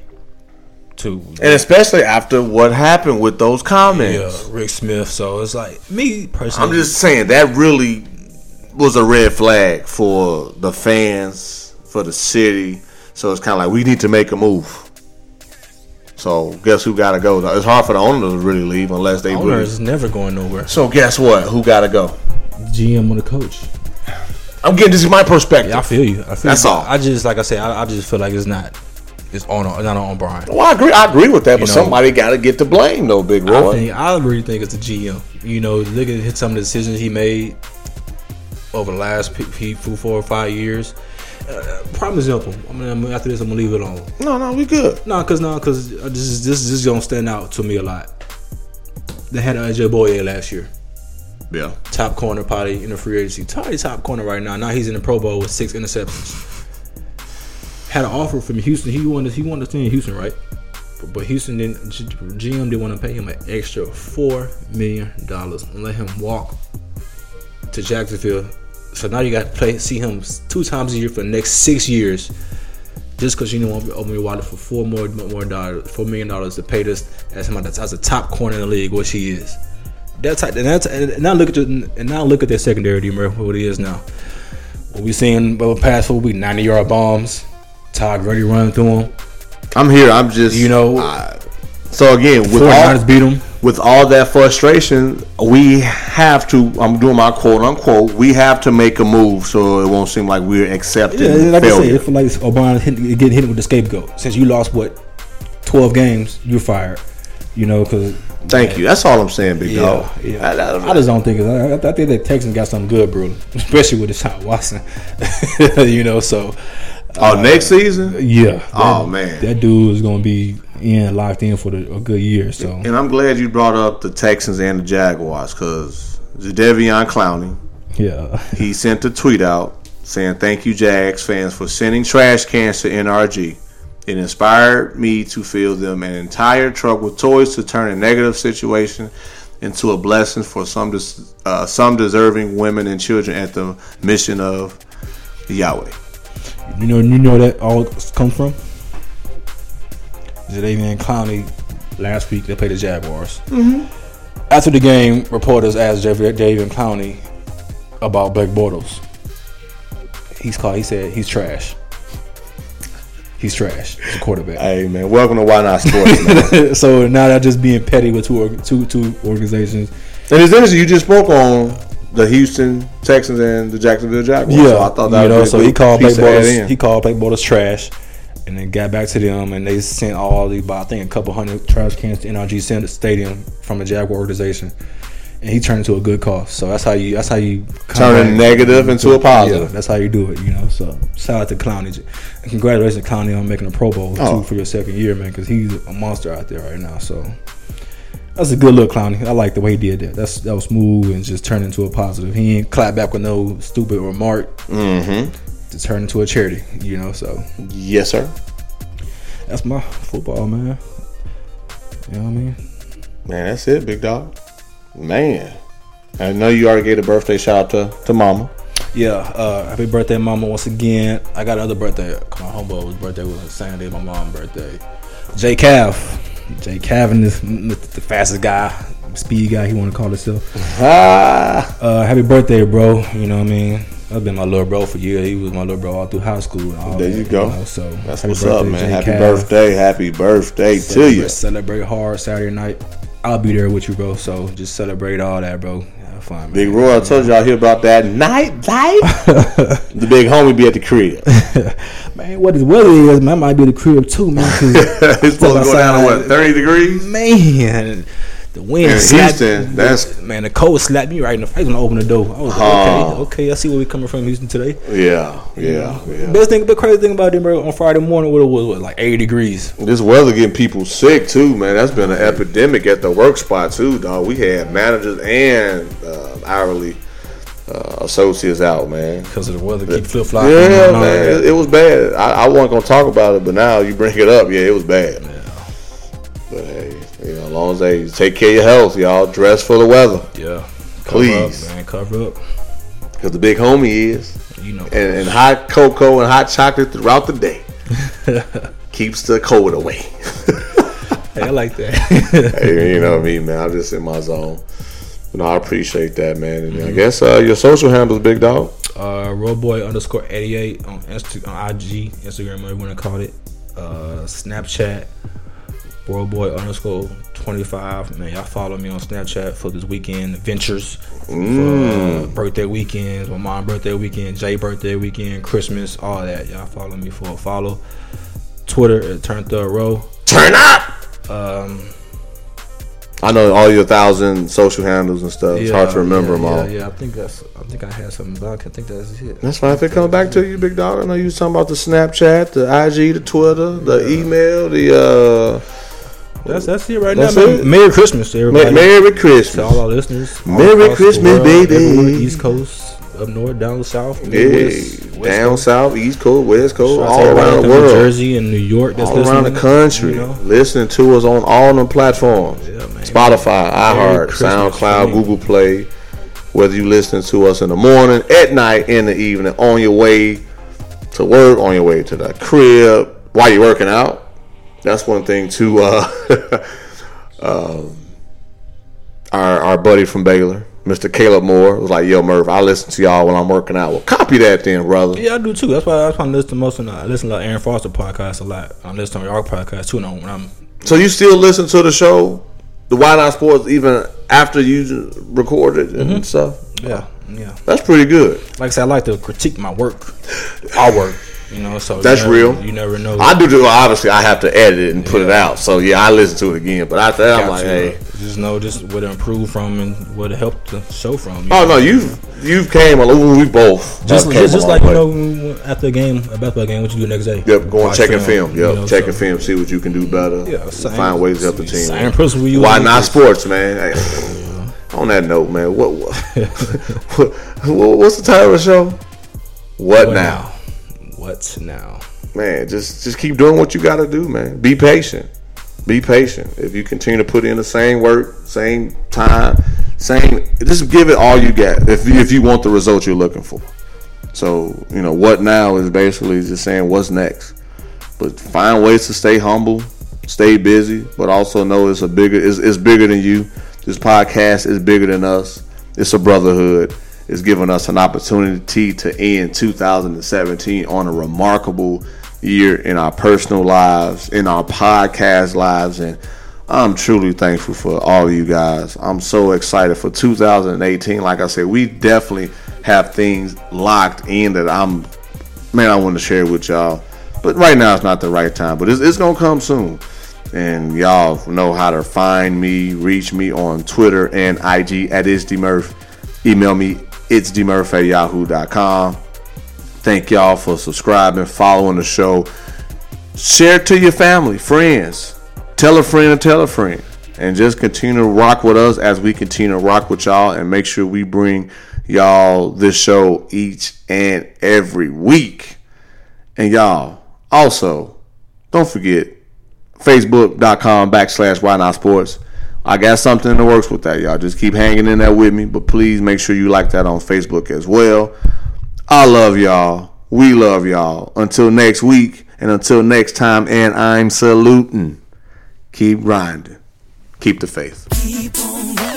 too. And especially after what happened with those comments, yeah, Rick Smith. So it's like me personally. I'm just saying that really was a red flag for the fans, for the city. So it's kind of like we need to make a move. So guess who gotta go? It's hard for the owner to really leave unless they. Owner is never going nowhere. So guess what? Who gotta go? G M or the coach. I'm getting this is my perspective. Yeah, I feel you. I feel that's you. all. I just like I said. I, I just feel like it's not. It's on. Not on Brian. Well, I agree. I agree with that. You but know, somebody gotta get the blame, though, Big Roy. I, think, I really think it's the G M. You know, look at some of the decisions he made over the last four or five years. Uh, prime example. I mean, after this, I'm gonna leave it alone. No, no, we good. No, cause no, cause this is this is gonna stand out to me a lot. They had Andrew Bynum last year. Yeah. Top corner, probably in the free agency. Probably top corner right now. Now he's in the Pro Bowl with six interceptions. Had an offer from Houston. He wanted he wanted to stay in Houston, right? But, but Houston didn't. G M didn't want to pay him an extra four million dollars and let him walk to Jacksonville. So now you got to play, see him two times a year for the next six years just because Gino won't open your wallet for four more more dollars, four million dollars to pay this as somebody that's as a top corner in the league, which he is. That's how, and that's and now look at the, and now look at their secondary, D-Murph, what it is now. What we seen over the past four weeks, ninety yard bombs, Todd Grady running through him. I'm here. I'm just you know. I, so again, with all, beat him. With all that frustration, we have to. I'm doing my quote unquote. We have to make a move so it won't seem like we're accepting yeah, like failure. I say, it like O'Brien getting hit with the scapegoat. Since you lost what twelve games, you're fired. You know, because thank man, you. That's all I'm saying, big yeah, dog. Yeah. I, I, I just don't think. I, I think that Texans got something good, bro. Especially with Deshaun Watson. You know, so. Oh, uh, next season? Yeah. That, oh, man. That dude is going to be in locked in for the, a good year. So, and I'm glad you brought up the Texans and the Jaguars because Jadeveon Clowney, yeah, he sent a tweet out saying, "Thank you, Jags fans, for sending trash cans to N R G. It inspired me to fill them an entire truck with toys to turn a negative situation into a blessing for some des- uh, some deserving women and children at the mission of Yahweh." You know, you know that all come from Jadeveon Clowney. Last week they played the Jaguars. Mm-hmm. After the game, reporters asked Jadeveon Clowney about Blake Bortles. He's called. He said he's trash. He's trash. He's a quarterback. Hey man, welcome to Why Not Sports. Man. So now they're just being petty with two two two organizations. And it's interesting. You just spoke on the Houston Texans and the Jacksonville Jaguars. Yeah, so I thought that you know, was so he called Blake Bortles. He called Blake Bortles trash, and then got back to them, and they sent all the, I think, a couple hundred trash cans to N R G Stadium from the Jaguar organization, and he turned into a good cause. So that's how you that's how you turn a negative into a positive. Yeah, that's how you do it, you know. So shout out to Clowney, and congratulations to Clowney on making a Pro Bowl oh. too for your second year, man, because he's a monster out there right now. So. That's a good look, Clowney. I like the way he did that. That's that was smooth and just turned into a positive. He ain't clap back with no stupid remark. Mm-hmm. To turn into a charity, you know. So yes, sir. That's my football, man. You know what I mean? Man, that's it, big dog. Man, I know you already gave a birthday shout out to, to Mama. Yeah, uh, happy birthday, Mama, once again. I got another birthday. My homeboy's birthday was the same day my mom's birthday. J. Calf. Jay Cavan is the fastest guy, speed guy, he want to call himself. uh, happy birthday, bro. You know what I mean? I've been my little bro for years. He was my little bro all through high school. And all there that, you go. You know, so that's what's birthday, up, man. Jay happy Cav. birthday. Happy birthday celebrate, to you. Celebrate hard Saturday night. I'll be there with you, bro. So just celebrate all that, bro. Have fun, man. Big Roy, I told y'all here about that night life. The big homie be at the crib. Man, what the weather is, man, I might be at the crib too, man. It's supposed to go down to what, thirty degrees? Man, the wind in slapped Houston, that's man, the cold slapped me right in the face when I opened the door. I was like, uh, okay, okay, I see where we coming from, Houston today. Yeah, yeah, you know, yeah. Best thing, the crazy thing about it, bro, on Friday morning, what it was, what, like eighty degrees. This weather getting people sick too, man. That's been an epidemic at the work spot too, dog. We had managers and uh, hourly Uh, associates out, man, because of the weather. Keep flip flopping. Yeah, man, it, it was bad. I, I wasn't gonna talk about it, but now you bring it up. Yeah, it was bad. Yeah. But hey, you know, as long as they take care of your health, y'all dress for the weather. Yeah, please, cover up, man, cover up. Because the big homie is, you know, and, and hot cocoa and hot chocolate throughout the day keeps the cold away. Hey, I like that. Hey, you know what I mean, man. I'm just in my zone. No, I appreciate that, man. And mm-hmm. I guess uh, your social handles, big dog. Uh, Roboy underscore eighty-eight on Insta- on I G, Instagram, whatever you want to call it. Uh, Snapchat, Roboy underscore twenty-five. Man, y'all follow me on Snapchat for this weekend ventures. Mm. For, uh, birthday weekends, my mom's birthday weekend, Jay birthday weekend, Christmas, all that. Y'all follow me for a follow. Twitter at Turn Third Row. Turn up! Um... I know all your thousand social handles and stuff. Yeah, it's hard to remember yeah, them all. Yeah, yeah, I think that's. I think I had something back. I think that's it. That's fine. If it comes back to you, big dog. I know you was talking about the Snapchat, the I G, the Twitter, the yeah. email, the. Uh, that's that's it right that's now. It. Merry Christmas, to everybody. Merry Christmas to all our listeners. Merry Christmas, baby. Everyone, East Coast, up north, down south, Midwest, yeah, West down Coast. South, East Coast, West Coast, all around the world, New Jersey and New York, that's all around the country, you know? Listening to us on all the platforms, yeah, man. Spotify, iHeart, SoundCloud, man. Google Play. Whether you listening to us in the morning, at night, in the evening, on your way to work, on your way to the crib, while you're working out. That's one thing too. Uh, um, our our buddy from Baylor, Mister Caleb Moore, was like, "Yo, Murph, I listen to y'all when I'm working out." Well, copy that then, brother. Yeah, I do too. That's why I, I listen to most of. I listen to like Aaron Foster podcast a lot. I listen to our podcast too. Now when I'm. So you still listen to the show, the Why Not Sports, even after you recorded and mm-hmm. stuff. Yeah, yeah, that's pretty good. Like I said, I like to critique my work, our work. You know, so that's you never, real. You never know. I do. do Obviously, I have to edit it and yeah. put it out. So yeah, I listen to it again. But after that, I'm like, you, hey, bro. Just know just what to improve from and what to help the show from. You oh know? no, you've you've came. We both just just, just like you know after a game, a basketball game, what you do the next day? Yep, go and check and film. film. Yep, you know, check so. and film. See what you can do better. Yeah, same, find ways to help the team. Same principle. You Why not sports, man? Hey. On that note, man, what, what, what what's the title of the show? What, what now? now? What now? Man, just just keep doing what you got to do, man. Be patient. Be patient. If you continue to put in the same work, same time, same, just give it all you got. If you, if you want the result you're looking for. So you know, what now is basically just saying what's next. But find ways to stay humble, stay busy, but also know it's a bigger, it's, it's bigger than you. This podcast is bigger than us. It's a brotherhood. It's giving us an opportunity to end two thousand seventeen on a remarkable year in our personal lives, in our podcast lives. And I'm truly thankful for all of you guys. I'm so excited for two thousand eighteen. Like I said, we definitely have things locked in that I'm, man, I want to share with y'all. But right now it's not the right time. But it's, it's going to come soon. And y'all know how to find me, reach me on Twitter and I G at It's D-Murph. Email me, itsdmurph at yahoo dot com. Thank y'all for subscribing, following the show. Share it to your family, friends. Tell a friend and tell a friend. And just continue to rock with us as we continue to rock with y'all. And make sure we bring y'all this show each and every week. And y'all, also, don't forget, Facebook.com backslash Why Not Sports. I got something in the works with that, y'all. Just keep hanging in there with me. But please make sure you like that on Facebook as well. I love y'all. We love y'all. Until next week and until next time. And I'm saluting. Keep grinding. Keep the faith. Keep on